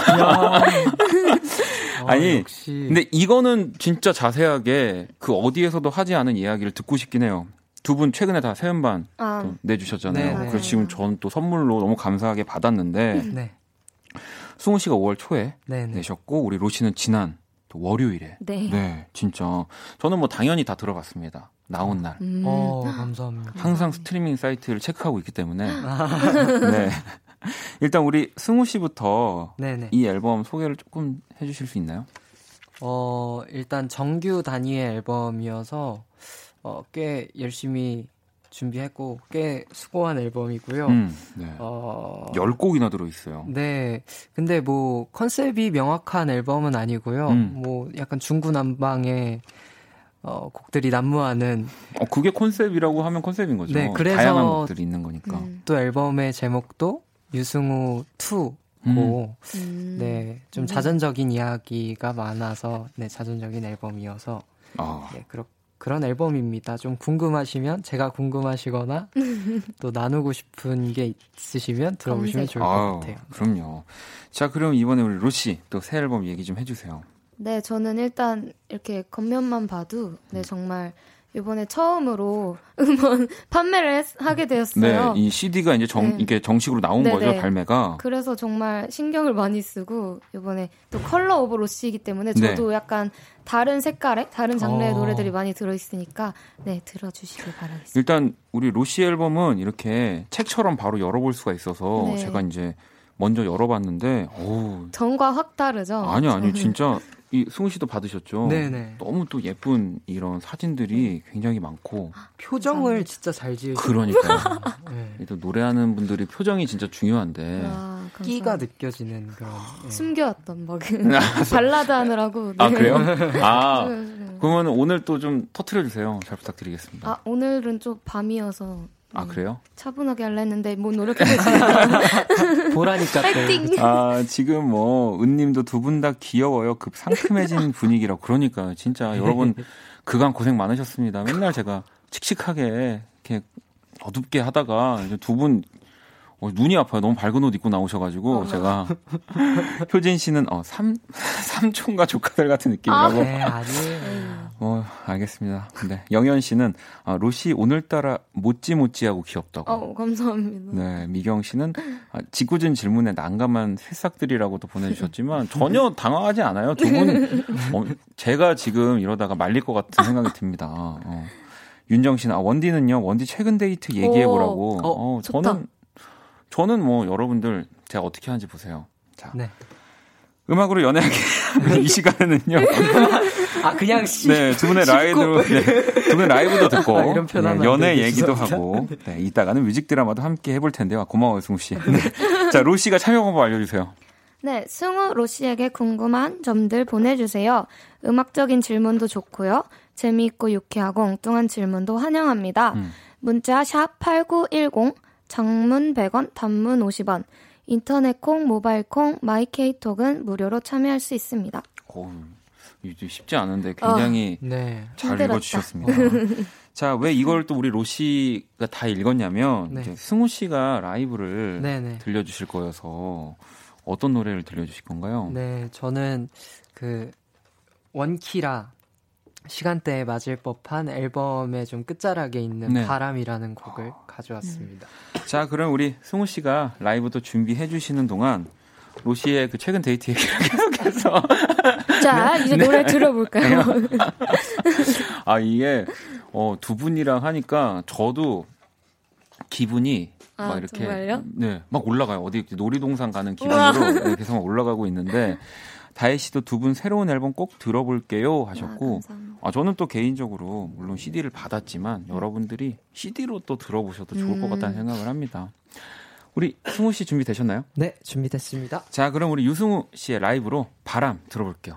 아니, 역시. 근데 이거는 진짜 자세하게 그 어디에서도 하지 않은 이야기를 듣고 싶긴 해요. 두 분 최근에 다 새 음반 내주셨잖아요. 네. 그래서 지금 전 또 선물로 너무 감사하게 받았는데 네. 승우 씨가 5월 초에 네네. 내셨고 우리 로시는 지난 또 월요일에 네, 진짜 저는 뭐 당연히 다 들어봤습니다. 나온 날. 감사합니다. 항상 스트리밍 사이트를 체크하고 있기 때문에 네. 일단 우리 승우 씨부터 네네. 이 앨범 소개를 조금 해주실 수 있나요? 일단 정규 단위의 앨범이어서 꽤 열심히 준비했고 꽤 수고한 앨범이고요. 네. 10곡이나 들어있어요. 네. 근데 뭐 컨셉이 명확한 앨범은 아니고요. 뭐 약간 중구난방의 곡들이 난무하는. 그게 컨셉이라고 하면 컨셉인 거죠. 네. 그래서 다양한 곡들이 있는 거니까. 또 앨범의 제목도 유승우 2고 네, 좀 자전적인 이야기가 많아서 네, 자전적인 앨범이어서 네, 그런 앨범입니다. 좀 궁금하시면 제가 궁금하시거나 또 나누고 싶은 게 있으시면 들어보시면 좋을 것 같아요. 그럼요. 자, 그럼 이번에 우리 로시 또 새 앨범 얘기 좀 해주세요. 네, 저는 일단 이렇게 겉면만 봐도 네, 정말 이번에 처음으로 음원 판매를 하게 되었어요. 네, 이 CD가 이제 네. 이게 정식으로 나온 네네. 거죠, 발매가. 그래서 정말 신경을 많이 쓰고 이번에 또 컬러 오브 로시이기 때문에 저도 네. 약간 다른 색깔의 다른 장르의 노래들이 많이 들어있으니까 네 들어주시길 바라겠습니다. 일단 우리 로시 앨범은 이렇게 책처럼 바로 열어볼 수가 있어서 네. 제가 이제 먼저 열어봤는데 전과 확 다르죠. 아니 진짜 이 승우 씨도 받으셨죠? 네네. 너무 또 예쁜 이런 사진들이 굉장히 많고 표정을 진짜 잘 지으시고 그러니까요. 네. 또 노래하는 분들이 표정이 진짜 중요한데 와, 끼가 느껴지는 그런 네. 숨겨왔던 먹은 발라드 하느라고 네. 아 그래요? 아 그러면 오늘 또 좀 터트려주세요. 잘 부탁드리겠습니다. 아 오늘은 좀 밤이어서 아 그래요? 차분하게 하려 했는데 뭐 노력해서 보라니까 또. 아 지금 뭐 은님도 두 분 다 귀여워요. 급 상큼해진 분위기라 그러니까요. 진짜 여러분 그간 고생 많으셨습니다. 맨날 제가 칙칙하게 이렇게 어둡게 하다가 이제 두 분 눈이 아파요. 너무 밝은 옷 입고 나오셔가지고 제가 효진 씨는 삼촌과 조카들 같은 느낌이라고. 아, 네, 아니에요. 알겠습니다. 근데 영현 씨는 로시 오늘따라 모찌모찌하고 귀엽다고. 감사합니다. 네, 미경 씨는 짓궂은 질문에 난감한 새싹들이라고도 보내주셨지만 전혀 당황하지 않아요. 두 분 제가 지금 이러다가 말릴 것 같은 생각이 듭니다. 윤정 씨는 원디는요. 원디 최근 데이트 얘기해보라고. 좋다. 저는 뭐 여러분들 제가 어떻게 하는지 보세요. 자, 네. 음악으로 연애하기 이 시간에는요. 아 그냥 네, 두 분의 라이브로 네, 두 분의 라이브도 듣고 네, 연애 얘기도 하고 네, 이따가는 뮤직 드라마도 함께 해볼 텐데요. 고마워요, 승우 씨. 네. 자, 로시가 참여 방법 알려주세요. 네, 승우 로시에게 궁금한 점들 보내주세요. 음악적인 질문도 좋고요. 재미있고 유쾌하고 엉뚱한 질문도 환영합니다. 문자 샵 8910. 장문 100원, 단문 50원, 인터넷 콩, 모바일 콩, 마이케이톡은 무료로 참여할 수 있습니다. 오, 쉽지 않은데 굉장히 네. 잘 힘들었다. 읽어주셨습니다. 자, 왜 이걸 또 우리 로시가 다 읽었냐면 네. 이제 승우 씨가 라이브를 네네. 들려주실 거여서 어떤 노래를 들려주실 건가요? 네, 저는 그 원키라 시간대에 맞을 법한 앨범의 좀 끝자락에 있는 네. 바람이라는 곡을 가져왔습니다. 자, 그럼 우리 승우 씨가 라이브도 준비해 주시는 동안 로시의 그 최근 데이트 얘기를 계속해서 자, 네. 이제 네. 노래 들어볼까요? 아, 이게 두 분이랑 하니까 저도 기분이 막 이렇게 정말요? 네, 막 올라가요. 어디 놀이동산 가는 기분으로 네, 계속 올라가고 있는데 다혜 씨도 두 분 새로운 앨범 꼭 들어볼게요 하셨고 저는 또 개인적으로 물론 CD를 받았지만 여러분들이 CD로 또 들어보셔도 좋을 것 같다는 생각을 합니다. 우리 승우 씨 준비되셨나요? 네, 준비됐습니다. 자, 그럼 우리 유승우 씨의 라이브로 바람 들어볼게요.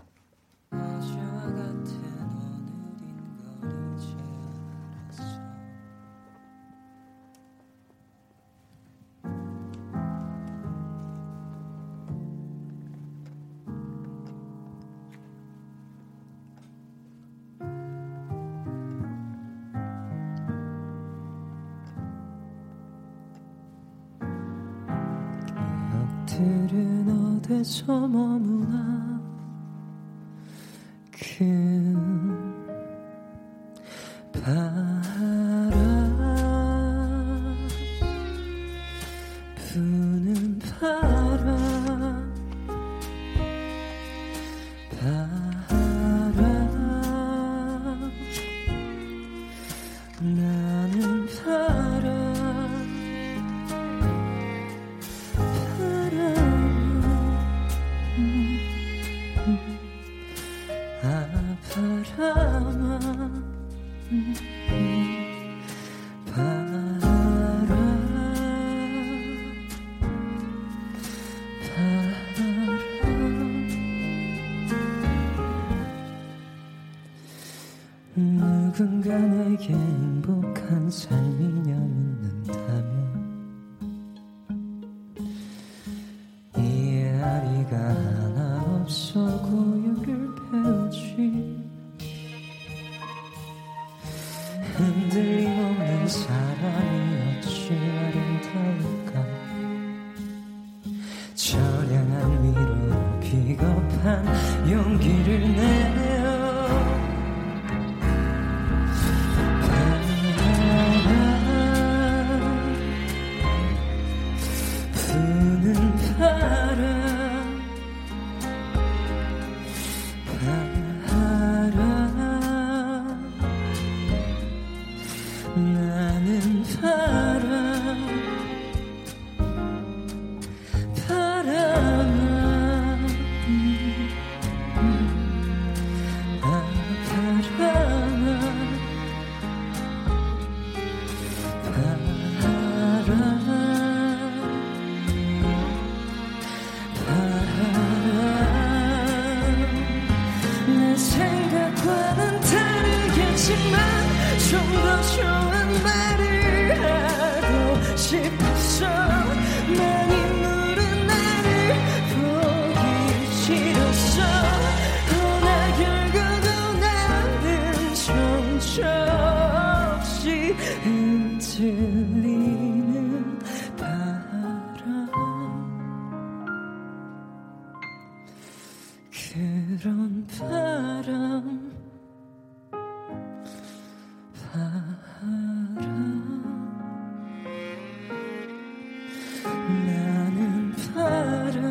들은 어디서 머무나 큰 바람 부는 바람 나는 누군가 내게 행복한 삶이냐 묻는다면 이해하리가 하나 없어 고요를 배우지 흔들림 없는 사람이 어찌 아름다울까 처량한 미로 비겁한 용기를 내 바람아 흔들리는 바람, 그런 바람, 바람, 나는 바람.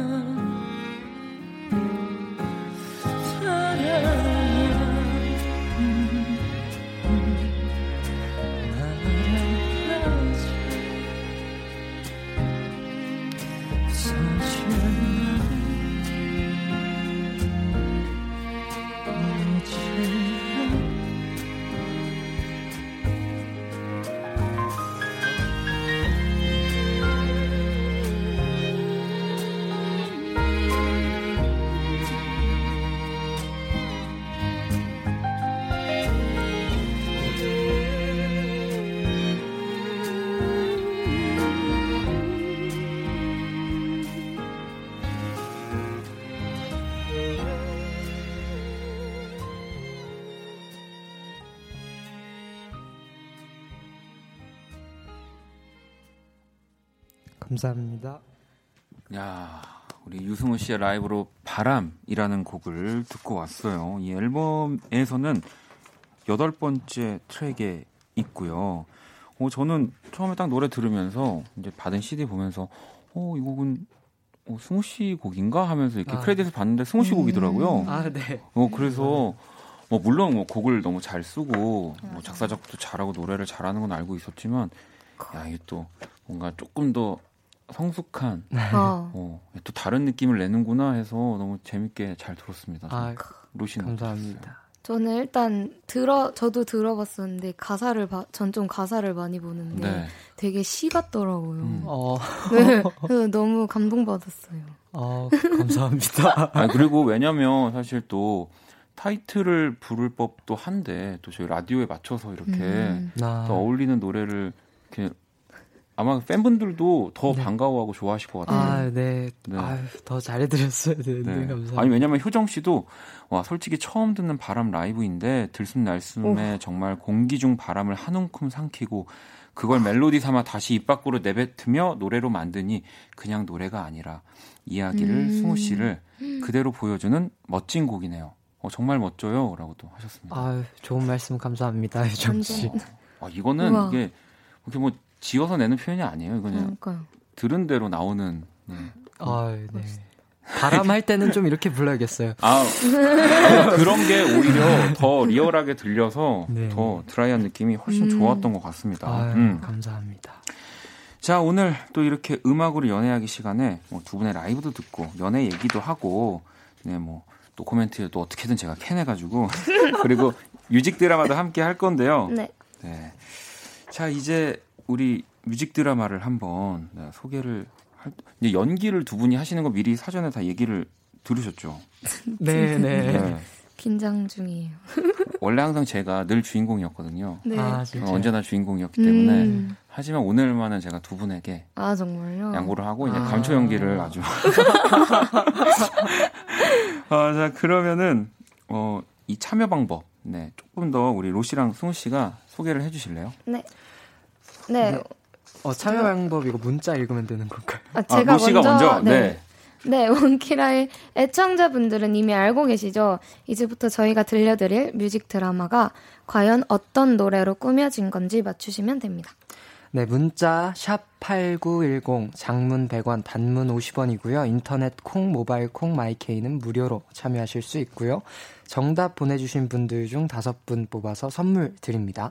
감사합니다. 야, 우리 유승우 씨의 라이브로 바람이라는 곡을 듣고 왔어요. 이 앨범에서는 8번째 트랙에 있고요. 저는 처음에 딱 노래 들으면서 이제 받은 CD 보면서 이 곡은 승우 씨 곡인가 하면서 이렇게 크레딧을 봤는데 승우 씨 곡이더라고요. 아, 네. 그래서 물론 곡을 너무 잘 쓰고 작사 작곡도 잘하고 노래를 잘하는 건 알고 있었지만 야, 이게 또 뭔가 조금 더 성숙한 또 다른 느낌을 내는구나 해서 너무 재밌게 잘 들었습니다. 아, 로시는 감사합니다. 어떠셨어요? 저는 일단 저도 들어봤었는데 전 좀 가사를 많이 보는데 되게 시 같더라고요. 네, 너무 감동받았어요. 감사합니다. 그리고 왜냐면 사실 또 타이틀을 부를 법도 한데 또 저희 라디오에 맞춰서 이렇게 또 어울리는 노래를 이렇게 아마 팬분들도 더 반가워하고 좋아하실 것 같아요. 더 잘해드렸어야 되는데 감사합니다. 아니 왜냐면 효정 씨도 와 솔직히 처음 듣는 바람 라이브인데 들숨날숨에 정말 공기 중 바람을 한 움큼 삼키고 그걸 멜로디 삼아 다시 입 밖으로 내뱉으며 노래로 만드니 그냥 노래가 아니라 이야기를 승우 씨를 그대로 보여주는 멋진 곡이네요. 정말 멋져요 라고 또 하셨습니다. 좋은 말씀 감사합니다 효정 씨. 이거는 우와. 이게 이렇게 뭐 지어서 내는 표현이 아니에요. 그냥 들은 대로 나오는. 바람 할 때는 좀 이렇게 불러야겠어요. 그런 게 오히려 더 리얼하게 들려서 더 드라이한 느낌이 훨씬 좋았던 것 같습니다. 감사합니다. 자, 오늘 또 이렇게 음악으로 연애하기 시간에 두 분의 라이브도 듣고 연애 얘기도 하고 또 코멘트도 어떻게든 제가 캐내가지고 그리고 뮤직 드라마도 함께 할 건데요. 네. 자, 이제 우리 뮤직 드라마를 한번 소개를 이제 연기를 두 분이 하시는 거 미리 사전에 다 얘기를 들으셨죠? 네. 긴장 중이에요. 원래 항상 제가 늘 주인공이었거든요. 네. 언제나 주인공이었기 때문에 하지만 오늘만은 제가 두 분에게 정말요? 양보를 하고 이제 감초 연기를 아주 자 그러면은 이 참여 방법 조금 더 우리 로시랑 승우 씨가 소개를 해주실래요? 네. 참여 방법 이거 문자 읽으면 되는 건가요? 제가 먼저. 네, 원키라의 애청자분들은 이미 알고 계시죠? 이제부터 저희가 들려드릴 뮤직 드라마가 과연 어떤 노래로 꾸며진 건지 맞추시면 됩니다. 네, 문자 샵8910 장문 100원 단문 50원이고요. 인터넷 콩, 모바일 콩, 마이케이는 무료로 참여하실 수 있고요. 정답 보내주신 분들 중 5분 뽑아서 선물 드립니다.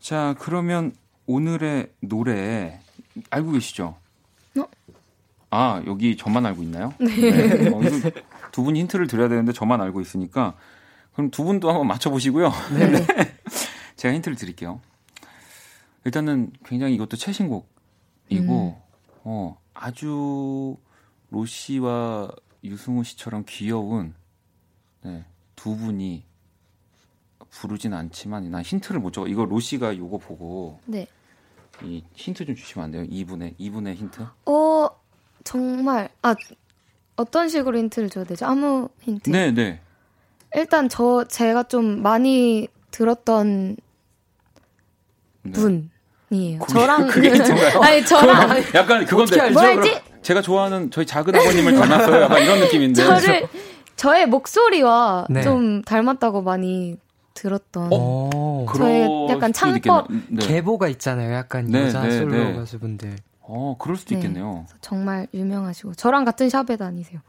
자, 그러면 오늘의 노래 알고 계시죠? 여기 저만 알고 있나요? 네. 두 분이 힌트를 드려야 되는데 저만 알고 있으니까 그럼 두 분도 한번 맞춰보시고요. 네. 제가 힌트를 드릴게요. 일단은 굉장히 이것도 최신곡이고 아주 로시와 유승우 씨처럼 귀여운 두 분이 부르진 않지만 난 힌트를 못 줘. 이거 로시가 요거 보고 이 힌트 좀 주시면 안 돼요? 2분의 힌트? 정말 어떤 식으로 힌트를 줘야 되죠? 아무 힌트? 네. 일단 제가 좀 많이 들었던 분이에요. 저랑 그게 있던가요? 아니 저랑 약간 그건데 뭐였지? 제가 좋아하는 저희 작은 아버님을 닮았어요. 약간 이런 느낌인데. 저의 목소리와 네. 좀 닮았다고 많이 들었던. 저의 약간 창법 네. 계보가 있잖아요. 약간 네, 여자 네, 솔로 네. 가수분들. 그럴 수도 네. 있겠네요. 정말 유명하시고 저랑 같은 샵에 다니세요.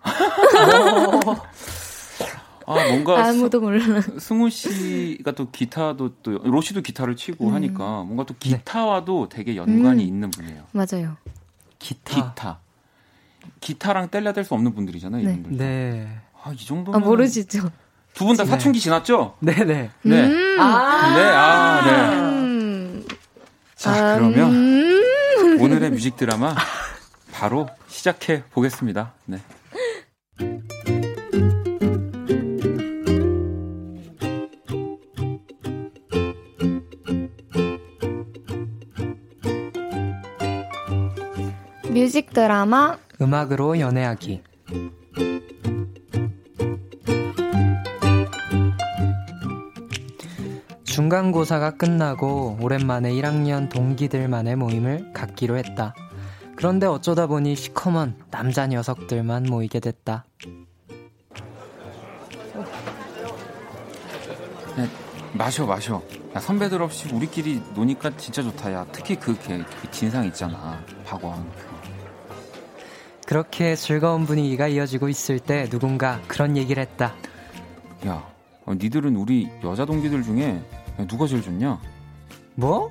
아, 뭔가 아무도 몰라. 승우 씨가 또 기타도 또 로시도 기타를 치고 하니까 뭔가 또 기타와도 네. 되게 연관이 있는 분이에요. 맞아요. 기타랑 뗄래야 뗄 수 없는 분들이잖아요. 네. 이분들. 네. 아, 이 정도면 모르시죠. 두 분 다 사춘기 지났죠? 네네. 네. 자, 그러면 오늘의 뮤직 드라마 바로 시작해 보겠습니다. 네. 뮤직 드라마 음악으로 연애하기. 중간고사가 끝나고 오랜만에 1학년 동기들만의 모임을 갖기로 했다. 그런데 어쩌다 보니 시커먼 남자 녀석들만 모이게 됐다. 야, 마셔. 야, 선배들 없이 우리끼리 노니까 진짜 좋다. 야, 특히 그 진상 있잖아. 박원. 그렇게 즐거운 분위기가 이어지고 있을 때 누군가 그런 얘기를 했다. 야, 니들은 우리 여자 동기들 중에 누가 제일 좋냐? 뭐?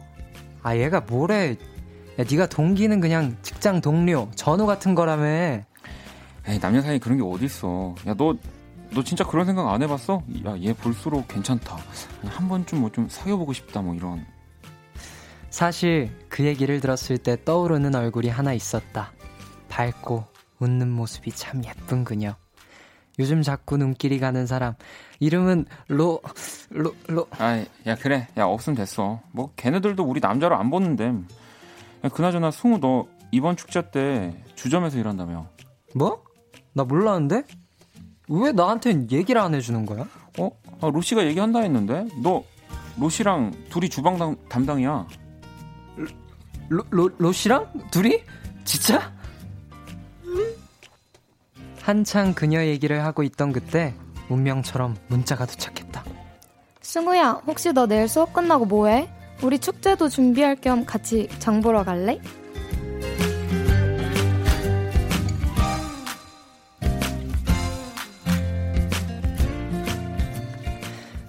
아, 얘가 뭐래. 야, 네가 동기는 그냥 직장 동료, 전우 같은 거라며. 에이, 남녀 사이에 그런 게 어딨어. 야, 너 진짜 그런 생각 안 해봤어? 야, 얘 볼수록 괜찮다. 한 번쯤 뭐 좀 사귀어보고 싶다, 뭐 이런. 사실 그 얘기를 들었을 때 떠오르는 얼굴이 하나 있었다. 밝고 웃는 모습이 참 예쁜 그녀. 요즘 자꾸 눈길이 가는 사람 이름은 로. 아이, 야 그래, 야 없으면 됐어. 뭐 걔네들도 우리 남자로 안 보는데. 야, 그나저나 승우 너 이번 축제 때 주점에서 일한다며? 뭐? 나 몰랐는데? 왜 나한텐 얘기를 안 해주는 거야? 아, 로시가 얘기한다 했는데. 너 로시랑 둘이 주방 담당이야. 로시랑 둘이? 진짜? 한창 그녀 얘기를 하고 있던 그때 운명처럼 문자가 도착했다. 승우야, 혹시 너 내일 수업 끝나고 뭐해? 우리 축제도 준비할 겸 같이 장 보러 갈래?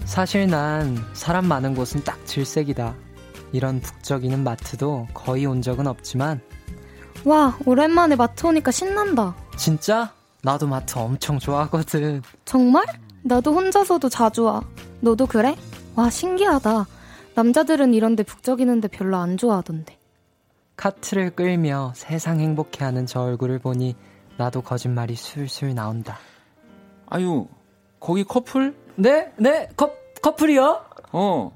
사실 난 사람 많은 곳은 딱 질색이다. 이런 북적이는 마트도 거의 온 적은 없지만 와, 오랜만에 마트 오니까 신난다. 진짜? 나도 마트 엄청 좋아하거든. 정말? 나도 혼자서도 자주 와. 너도 그래? 와, 신기하다. 남자들은 이런데 북적이는데 별로 안 좋아하던데. 카트를 끌며 세상 행복해하는 저 얼굴을 보니 나도 거짓말이 술술 나온다. 아유, 거기 커플? 네, 커플이요?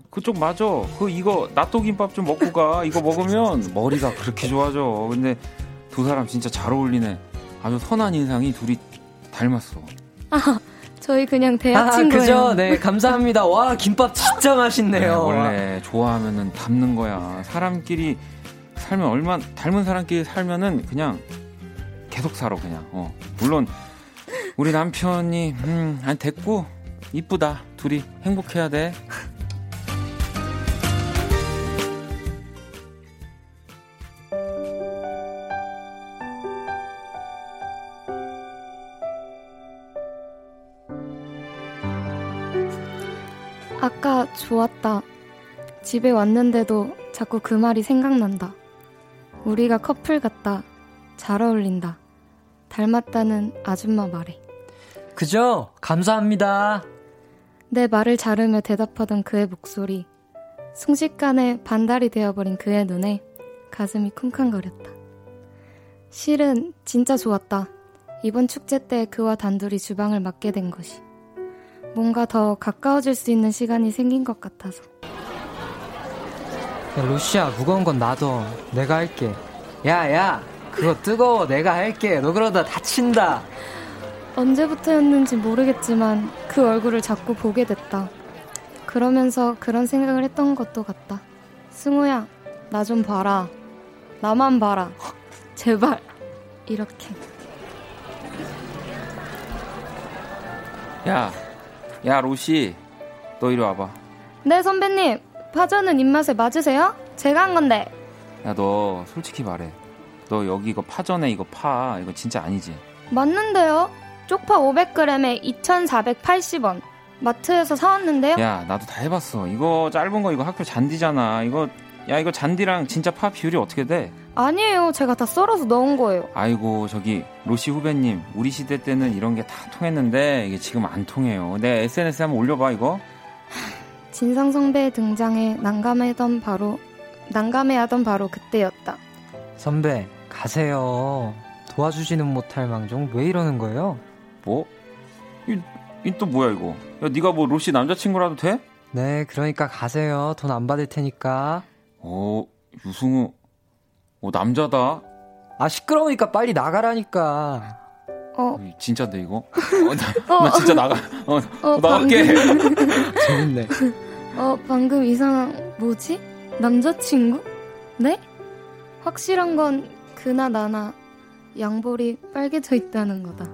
그쪽 맞아. 이거 낫또김밥 좀 먹고 가. 이거 먹으면 머리가 그렇게 좋아져. 근데 두 사람 진짜 잘 어울리네. 아주 선한 인상이 둘이 닮았어. 아, 저희 그냥 대학 친구예요. 그죠? 네, 감사합니다. 와, 김밥 진짜 맛있네요. 네, 원래 좋아하면은 닮는 거야. 사람끼리 살면 닮은 사람끼리 살면은 그냥 계속 살아 그냥. 물론 우리 남편이 안 됐고 이쁘다. 둘이 행복해야 돼. 아까 좋았다. 집에 왔는데도 자꾸 그 말이 생각난다. 우리가 커플 같다. 잘 어울린다. 닮았다는 아줌마 말에. 그죠? 감사합니다. 내 말을 자르며 대답하던 그의 목소리. 순식간에 반달이 되어버린 그의 눈에 가슴이 쿵쾅거렸다. 실은 진짜 좋았다. 이번 축제 때 그와 단둘이 주방을 맡게 된 것이. 뭔가 더 가까워질 수 있는 시간이 생긴 것 같아서. 야, 로시야, 무거운 건 놔둬. 내가 할게. 야, 그거 뜨거워. 내가 할게. 너 그러다 다친다. 언제부터였는지 모르겠지만 그 얼굴을 자꾸 보게 됐다. 그러면서 그런 생각을 했던 것도 같다. 승우야, 나 좀 봐라. 나만 봐라. 제발. 이렇게. 야, 로시. 너 이리 와봐. 네, 선배님. 파전은 입맛에 맞으세요? 제가 한 건데. 야, 너 솔직히 말해. 너 여기 이거 파전에 이거 파. 이거 진짜 아니지? 맞는데요. 쪽파 500g에 2,480원. 마트에서 사왔는데요. 야, 나도 다 해봤어. 이거 짧은 거 이거 학교 잔디잖아. 이거 잔디랑 진짜 파 비율이 어떻게 돼? 아니에요. 제가 다 썰어서 넣은 거예요. 아이고, 저기 로시 후배님. 우리 시대 때는 이런 게 다 통했는데 이게 지금 안 통해요. 내 SNS에 한번 올려봐, 이거. 진상 선배의 등장에 난감해하던 바로 그때였다. 선배, 가세요. 도와주지는 못할 망정 왜 이러는 거예요? 뭐? 이 또 뭐야 이거? 야, 네가 뭐 로시 남자친구라도 돼? 네, 그러니까 가세요. 돈 안 받을 테니까. 유승우. 남자다. 시끄러우니까 빨리 나가라니까. 진짜인데 이거? 나 진짜 나가. 나갈게. 재밌네. 방금 이상한 뭐지? 남자친구? 네? 확실한 건 그나 나나 양볼이 빨개져 있다는 거다.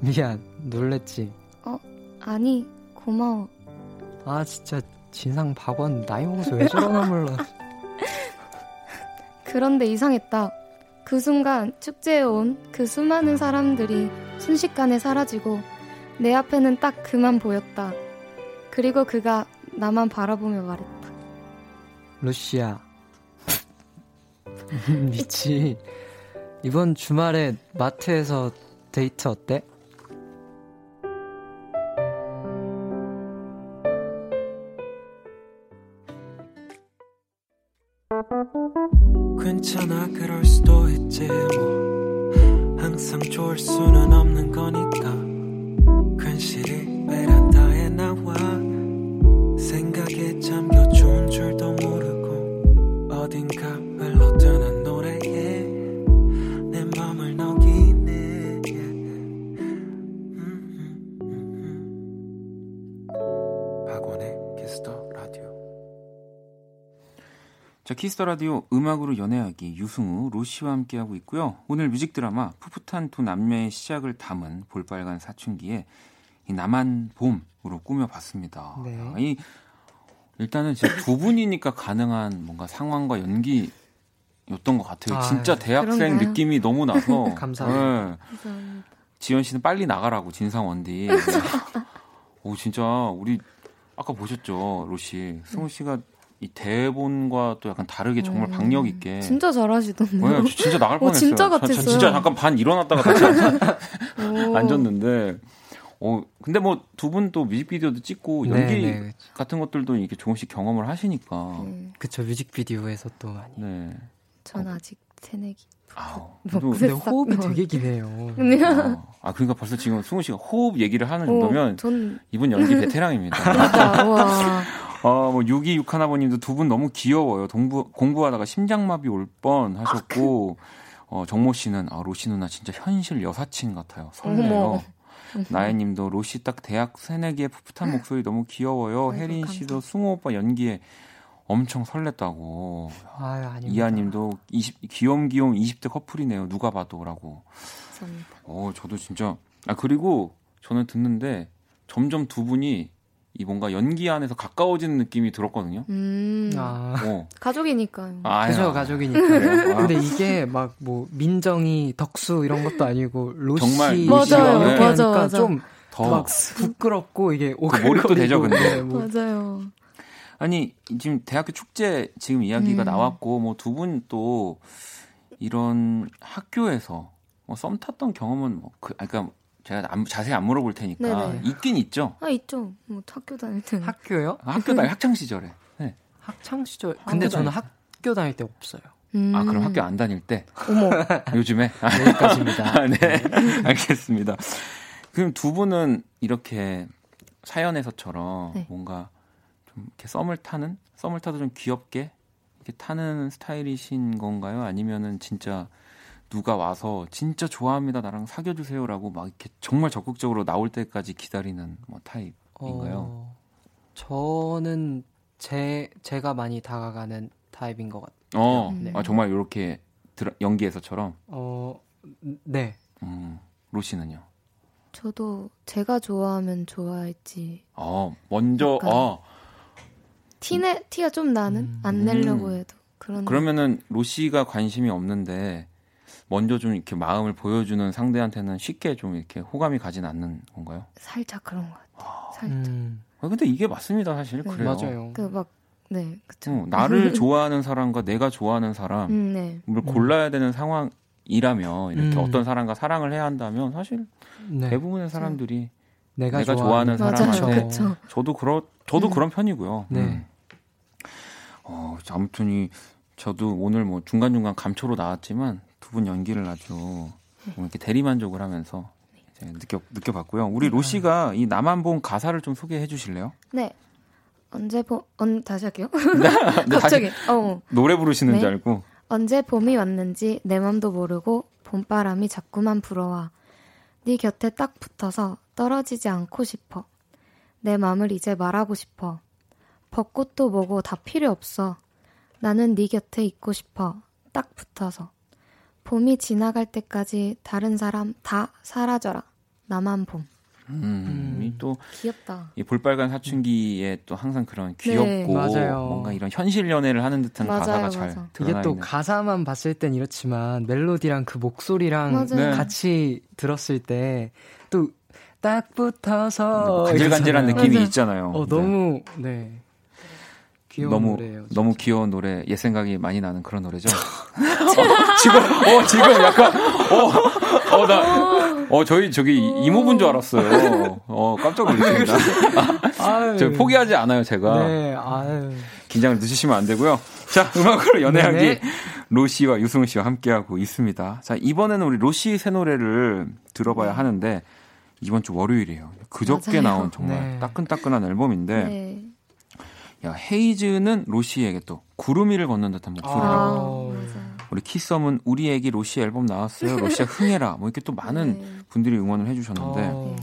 미안, 놀랬지? 아니, 고마워. 진짜 진상 박원 나이 먹어서 왜 저러나 몰라. 그런데 이상했다. 그 순간 축제에 온 그 수많은 사람들이 순식간에 사라지고 내 앞에는 딱 그만 보였다. 그리고 그가 나만 바라보며 말했다. 루시야. 미치. 이번 주말에 마트에서 데이트 어때? 괜찮아, 그럴 수도 있지 뭐. 항상 좋을 수는 없는 거니까. 괜시리 베란다에 나와 생각에 잠겨 좋은 줄도 모르고 어딘가 흘러드는 노래에 내 맘을 녹이네. 박원의 키스더 라디오. 자, 키스더라디오 음악으로 연애하기, 유승우, 로시와 함께하고 있고요. 오늘 뮤직드라마 풋풋한 두 남매의 시작을 담은 볼빨간 사춘기에 이 나만 봄으로 꾸며봤습니다. 네. 일단은 진짜 두 분이니까 가능한 뭔가 상황과 연기였던 것 같아요. 진짜 대학생 그런가요? 느낌이 너무 나서. 감사합니다. 네. 감사합니다. 지연 씨는 빨리 나가라고, 진상원디. 진짜 우리 아까 보셨죠, 로시. 승우 씨가 이 대본과 또 약간 다르게 정말 박력 있게 진짜 잘하시던데요. 네, 진짜 나갈 뻔했어요. 진짜 같았어요. 전 진짜 잠깐 반 일어났다가 다시 앉았는데. 근데 뭐 두 분 또 뮤직비디오도 찍고 연기 네, 같은 것들도 이렇게 조금씩 경험을 하시니까. 그쵸, 뮤직비디오에서 또 많이. 네. 전 아직 새내기. 근데 호흡이 되게 기네요. 그러니까 벌써 지금 승우 씨가 호흡 얘기를 하는 정도면 이분 연기 베테랑입니다. 그러니까, 와. 뭐 6261번님도 두 분 너무 귀여워요. 공부하다가 심장마비 올 뻔 하셨고, 정모 씨는 로시 누나 진짜 현실 여사친 같아요. 설레요. 나혜님도 로시 딱 대학 새내기의 풋풋한 목소리 너무 귀여워요. 혜린 씨도 승우 오빠 연기에 엄청 설렜다고. 이하님도 귀염귀염 20대 커플이네요. 누가 봐도라고. 감사합니다. 저도 진짜. 그리고 저는 듣는데 점점 두 분이 이 뭔가 연기 안에서 가까워지는 느낌이 들었거든요. 가족이니까요. 그죠, 가족이니까요. 근데 이게 막 뭐 민정이, 덕수 이런 것도 아니고 로시. 정말 맞아요. 네. 그러니까 좀 더 막 부끄럽고 이게 몰입도 되죠, 근데. 맞아요. 아니, 지금 대학교 축제 지금 이야기가 나왔고, 뭐 두 분 또 이런 학교에서 뭐 썸 탔던 경험은 그러니까. 제가 자세히 안 물어볼 테니까. 네네. 있긴 있죠. 있죠. 뭐 학교 다닐 때. 학교요? 학교 다닐 학창 시절에. 네. 학창 시절. 근데 저는 학교 다닐 때 없어요. 그럼 학교 안 다닐 때. 어머. 요즘에. 여기까지입니다. 네. 알겠습니다. 그럼 두 분은 이렇게 사연에서처럼 네. 뭔가 좀 이렇게 썸을 타도 좀 귀엽게 이렇게 타는 스타일이신 건가요? 아니면은 진짜 누가 와서 진짜 좋아합니다, 나랑 사귀어주세요라고 막 이렇게 정말 적극적으로 나올 때까지 기다리는 뭐 타입인가요? 저는 제가 많이 다가가는 타입인 것 같아요. 네. 아, 정말 이렇게 연기에서처럼? 네. 로시는요? 저도 제가 좋아하면 좋아할지. 먼저 티가 좀 나는? 안 내려고 해도. 그러면은 로시가 관심이 없는데 먼저 좀 이렇게 마음을 보여주는 상대한테는 쉽게 좀 이렇게 호감이 가진 않는 건가요? 살짝 그런 것 같아요. 살짝. 아, 근데 이게 맞습니다, 사실. 네. 그래요. 맞아요. 그 막 네, 그렇죠. 나를 좋아하는 사람과 내가 좋아하는 사람을 골라야 되는 상황이라며 이렇게 어떤 사람과 사랑을 해야 한다면 사실 네. 대부분의 사람들이 내가 좋아하는 사람한테 그렇죠. 저도 그런 편이고요. 네. 아무튼 저도 오늘 뭐 중간중간 감초로 나왔지만 두 분 연기를 아주 이렇게 대리만족을 하면서 느껴봤고요. 우리 로시가 이 나만 본 가사를 좀 소개해 주실래요? 네. 다시 할게요. 갑자기. 노래 부르시는 네. 줄 알고. 언제 봄이 왔는지 내 맘도 모르고 봄바람이 자꾸만 불어와. 네 곁에 딱 붙어서 떨어지지 않고 싶어. 내 맘을 이제 말하고 싶어. 벚꽃도 뭐고 다 필요 없어. 나는 네 곁에 있고 싶어. 딱 붙어서. 봄이 지나갈 때까지 다른 사람 다 사라져라. 나만 봄. 또 귀엽다. 이 볼빨간 사춘기에 또 항상 그런 귀엽고 네, 뭔가 이런 현실 연애를 하는 듯한 가사가 잘 드러나 있는. 이게 또 가사만 봤을 땐 이렇지만 멜로디랑 그 목소리랑 네. 같이 들었을 때 또 딱 붙어서 간질간질한 느낌이 있잖아요. 너무 네. 귀여운 노래예요. 진짜. 너무 귀여운 노래. 옛 생각이 많이 나는 그런 노래죠. 지금 약간 저기 이모분 줄 알았어요. 깜짝 놀랐습니다. 저 포기하지 않아요, 제가. 네. 아유. 긴장을 늦으시면 안 되고요. 자, 음악으로 연애하기 네네. 로시와 유승우 씨와 함께하고 있습니다. 자, 이번에는 우리 로시 새 노래를 들어봐야 하는데 이번 주 월요일이에요. 그저께 맞아요. 나온 정말 네. 따끈따끈한 앨범인데 네. 야, 헤이즈는 로시에게 또 구름이를 걷는 듯한 목소리라고. 우리 키썸은 우리 애기 로시 앨범 나왔어요. 러시아 흥해라. 뭐 이렇게 또 많은 네. 분들이 응원을 해주셨는데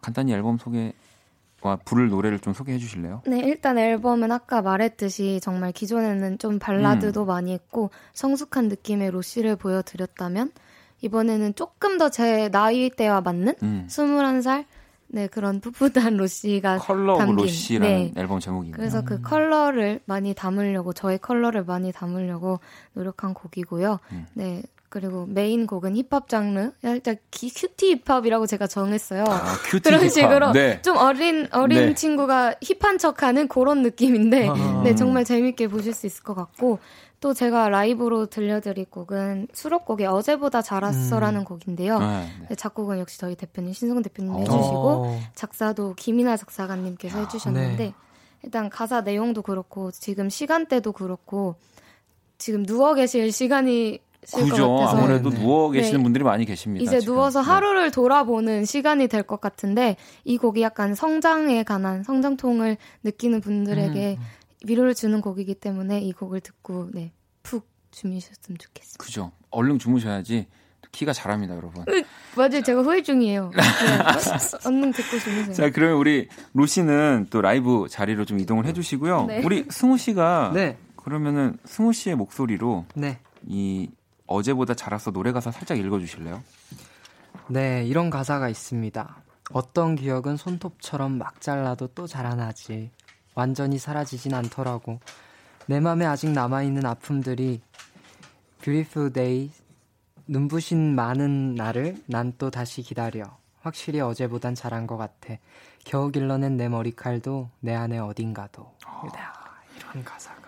간단히 앨범 소개와 부를 노래를 좀 소개해 주실래요? 네, 일단 앨범은 아까 말했듯이 정말 기존에는 좀 발라드도 많이 했고 성숙한 느낌의 로시를 보여드렸다면 이번에는 조금 더 제 나이대와 맞는 21살 네, 그런 풋풋한 로시가 컬러 오브 로시라는 네. 앨범 제목이네요. 그래서 그 컬러를 많이 담으려고 저의 컬러를 많이 담으려고 노력한 곡이고요. 네, 그리고 메인 곡은 힙합 장르 살짝 큐티 힙합이라고 제가 정했어요. 아, 큐티 그런 힙합. 식으로 네. 좀 어린 네. 친구가 힙한 척하는 그런 느낌인데 네, 정말 재밌게 보실 수 있을 것 같고 또 제가 라이브로 들려드릴 곡은 수록곡이 어제보다 자랐어라는 곡인데요. 네. 작곡은 역시 저희 대표님 신승훈 대표님 해주시고 작사도 김이나 작사가님께서 해주셨는데 네. 일단 가사 내용도 그렇고 지금 시간대도 그렇고 지금 누워 계실 시간이 그죠. 아무래도 네. 누워 계시는 네. 분들이 많이 계십니다. 이제 지금. 누워서 하루를 돌아보는 시간이 될 것 같은데 이 곡이 약간 성장에 관한 성장통을 느끼는 분들에게 위로를 주는 곡이기 때문에 이 곡을 듣고 네, 푹 주무셨으면 좋겠습니다. 그죠. 얼른 주무셔야지 키가 자랍니다, 여러분. 맞아요. 제가 후회 중이에요. 얼른 듣고 주무세요. 자, 그러면 우리 로시는 또 라이브 자리로 좀 이동을 해주시고요. 네. 우리 승우 씨가 네. 그러면은 승우 씨의 목소리로 네. 이 어제보다 자랐어 노래 가사 살짝 읽어주실래요? 네, 이런 가사가 있습니다. 어떤 기억은 손톱처럼 막 잘라도 또 자라나지. 완전히 사라지진 않더라고. 내 맘에 아직 남아있는 아픔들이 Beautiful Day 눈부신 많은 날을 난 또 다시 기다려. 확실히 어제보단 잘한 것 같아. 겨우 길러낸 내 머리칼도 내 안에 어딘가도. 이런 가사가.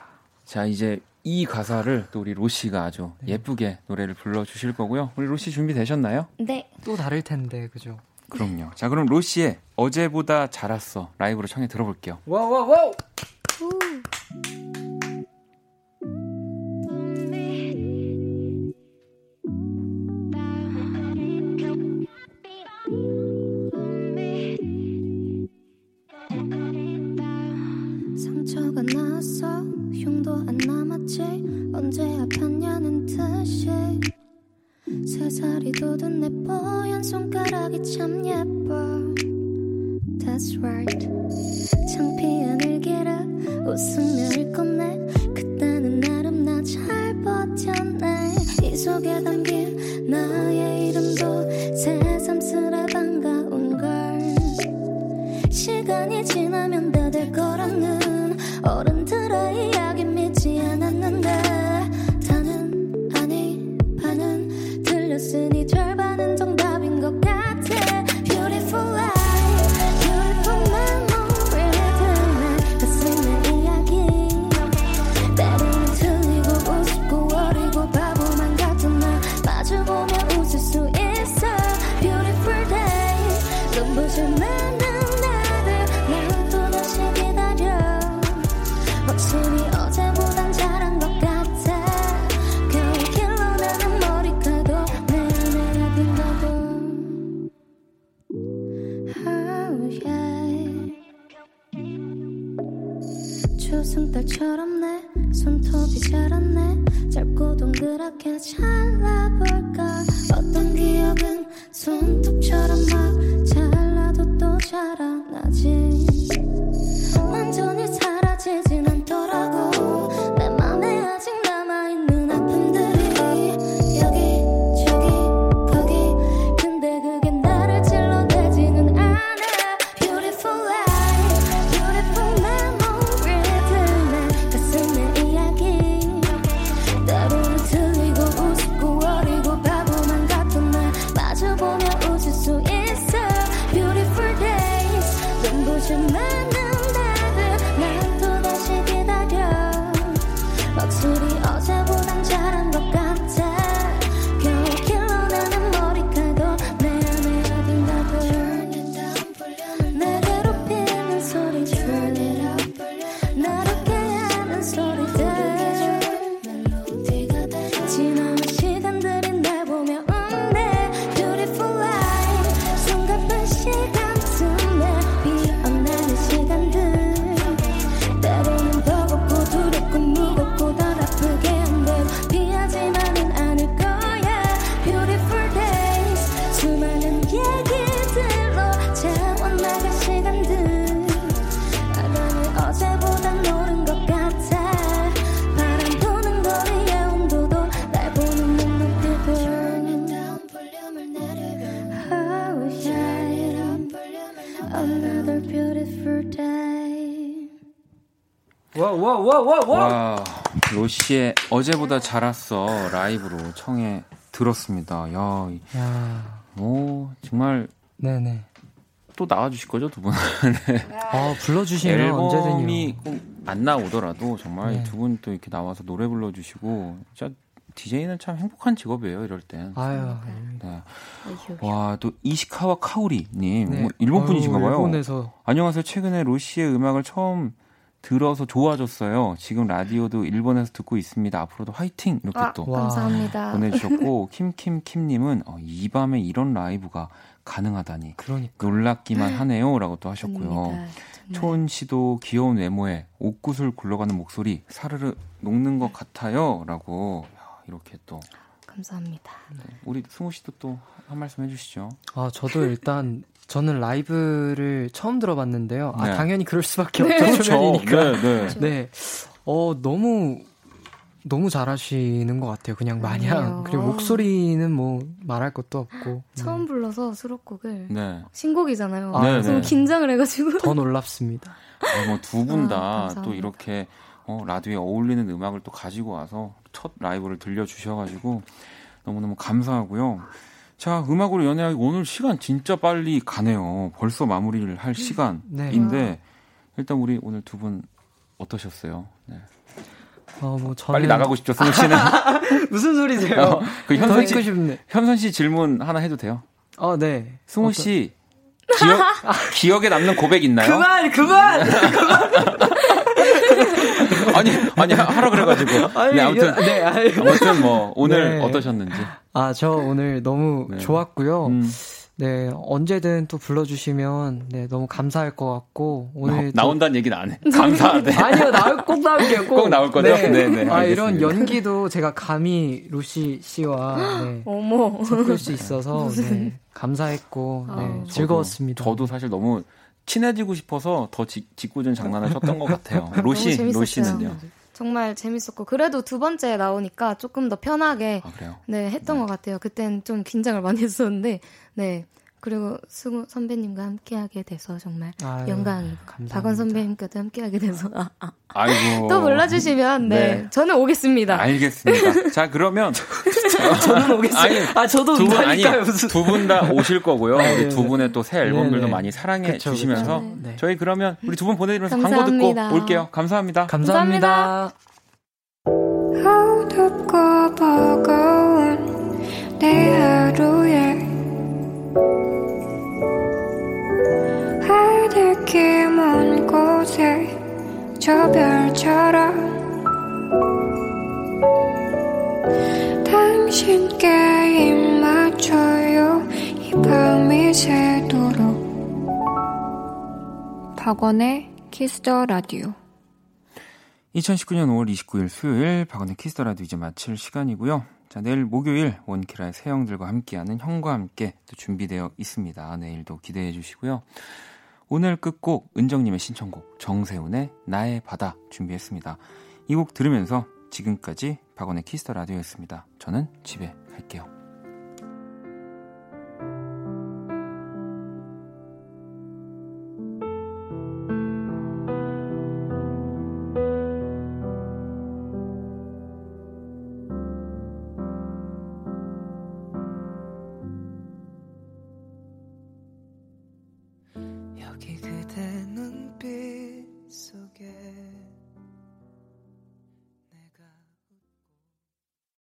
자, 이제 이 가사를 또 우리 로시가 아주 예쁘게 노래를 불러주실 거고요. 우리 로시 준비되셨나요? 네. 또 다를 텐데, 그죠? 그럼요. 자, 그럼 로시의 어제보다 자랐어 라이브로 청해 들어볼게요. 와와와우. 상처가 났어 흉도 안 남았지 언제 아팠냐는 듯이 세 살이 돋은 내 뽀얀 손가락이 참 예뻐 That's right 창피한 일기를 웃으며 일꺼내 그때는 나름 나 잘 버텨내 이 속에 담긴 나의 이름도 새삼스레 반가운걸 시간이 지나면 다 될 거라는 어른들의 이야기 믿지 않았는데 다는 아니 반은 들렸으니 절반은 정답인 것 같아 Beautiful life 초승달처럼 내 손톱이 자랐네 짧고 동그랗게 잘라볼까 어떤 기억은 손톱처럼 막 잘라도 또 자라나지 완전히 사라지진 않더라고 내 맘에 아직 남아있는 아픔들이 여기 저기 거기 근데 그게 나를 찔러대지는 않아 Beautiful life Beautiful memory들 내 가슴의 이야기 때로는 틀리고 우습고 어리고 바보만 같은 날 마주보며 웃을 수 있어 Beautiful days 눈부신 날 와, 로시의 어제보다 자랐어 라이브로 청해 들었습니다. 야, 오, 정말. 네네. 또 나와주실 거죠, 두 분? 네. 아, 불러주시면 앨범이 꼭 안 나오더라도 정말 네. 두 분 또 이렇게 나와서 노래 불러주시고 진짜 DJ는 참 행복한 직업이에요, 이럴 땐. 아유. 네. 와, 또 이시카와 카오리님, 네. 일본 분이신가봐요. 일본에서. 안녕하세요. 최근에 로시의 음악을 처음 들어서 좋아졌어요. 지금 라디오도 일본에서 듣고 있습니다. 앞으로도 화이팅! 이렇게 또 감사합니다. 보내주셨고 김님은 이 밤에 이런 라이브가 가능하다니 그러니까. 놀랍기만 하네요. 라고 또 하셨고요. 그러니까, 초은 씨도 귀여운 외모에 옷구슬 굴러가는 목소리 사르르 녹는 것 같아요. 라고 이렇게 또 감사합니다. 네. 우리 승우 씨도 또 한 말씀 해주시죠. 아, 저도 일단 저는 라이브를 처음 들어봤는데요. 네. 아, 당연히 그럴 수밖에 없죠. 네. 초면이니까. 네, 네. 네. 너무 잘하시는 것 같아요. 그냥 마냥. 아니에요. 그리고 목소리는 뭐 말할 것도 없고. 처음 불러서 수록곡을 신곡이잖아요. 아, 네, 너무 긴장을 해가지고. 더 놀랍습니다. 뭐 두 분 다 또 이렇게 라디오에 어울리는 음악을 또 가지고 와서 첫 라이브를 들려주셔가지고 너무너무 감사하고요. 자, 음악으로 연애하기 오늘 시간 진짜 빨리 가네요. 벌써 마무리를 할 시간인데 일단 우리 오늘 두 분 어떠셨어요? 네. 뭐 저는... 빨리 나가고 싶죠, 승우 씨는. 무슨 소리세요? 그 현선 더 씨, 있고 싶네. 현선 씨 질문 하나 해도 돼요? 네. 승우 씨 기억에 남는 고백 있나요? 그만. 아니 하라 그래가지고. 아니, 네, 아무튼 뭐 오늘 어떠셨는지. 아, 저 오늘 너무 좋았고요. 네, 언제든 또 불러주시면 너무 감사할 것 같고 오늘 나온다는 얘기는 안 해. 감사하대. 아니요, 꼭 나올게요. 꼭 나올 거죠. 네. 아, 이런 연기도 제가 감히 로시 씨와 섞을 수 있어서 감사했고 즐거웠습니다. 저도 사실 너무 친해지고 싶어서 더 짓궂은 장난을 쳤던 것 같아요. 로시는요. 정말 재밌었고 그래도 두 번째 나오니까 조금 더 편하게 했던 것 같아요. 그때는 좀 긴장을 많이 했었는데 그리고 승우 선배님과 함께하게 돼서 정말 영광이고 박원 선배님께도 함께하게 돼서 아이고 또 불러주시면 저는 오겠습니다. 알겠습니다. 자 그러면 저는 오겠습니다. 저도 온다니까요. 두 분 다 오실 거고요. 우리 두 분의 또 새 앨범들도 많이 사랑해 주시면서 저희 그러면 우리 두 분 보내드리면서 감사합니다. 광고 듣고 올게요. 감사합니다. 어둡고 버거운 내 하루에 하늘길 먼 곳에 저 별처럼 당신께 입 맞춰요 이 밤이 새도록 박원의 키스더 라디오 2019년 5월 29일 수요일 박원의 키스 더 라디오 이제 마칠 시간이고요. 자, 내일 목요일 원키라의 새형들과 함께하는 형과 함께 또 준비되어 있습니다. 내일도 기대해 주시고요. 오늘 끝곡 은정님의 신청곡 정세훈의 나의 바다 준비했습니다. 이 곡 들으면서 지금까지 박원의 키스 더 라디오였습니다. 저는 집에 갈게요. Okay, good.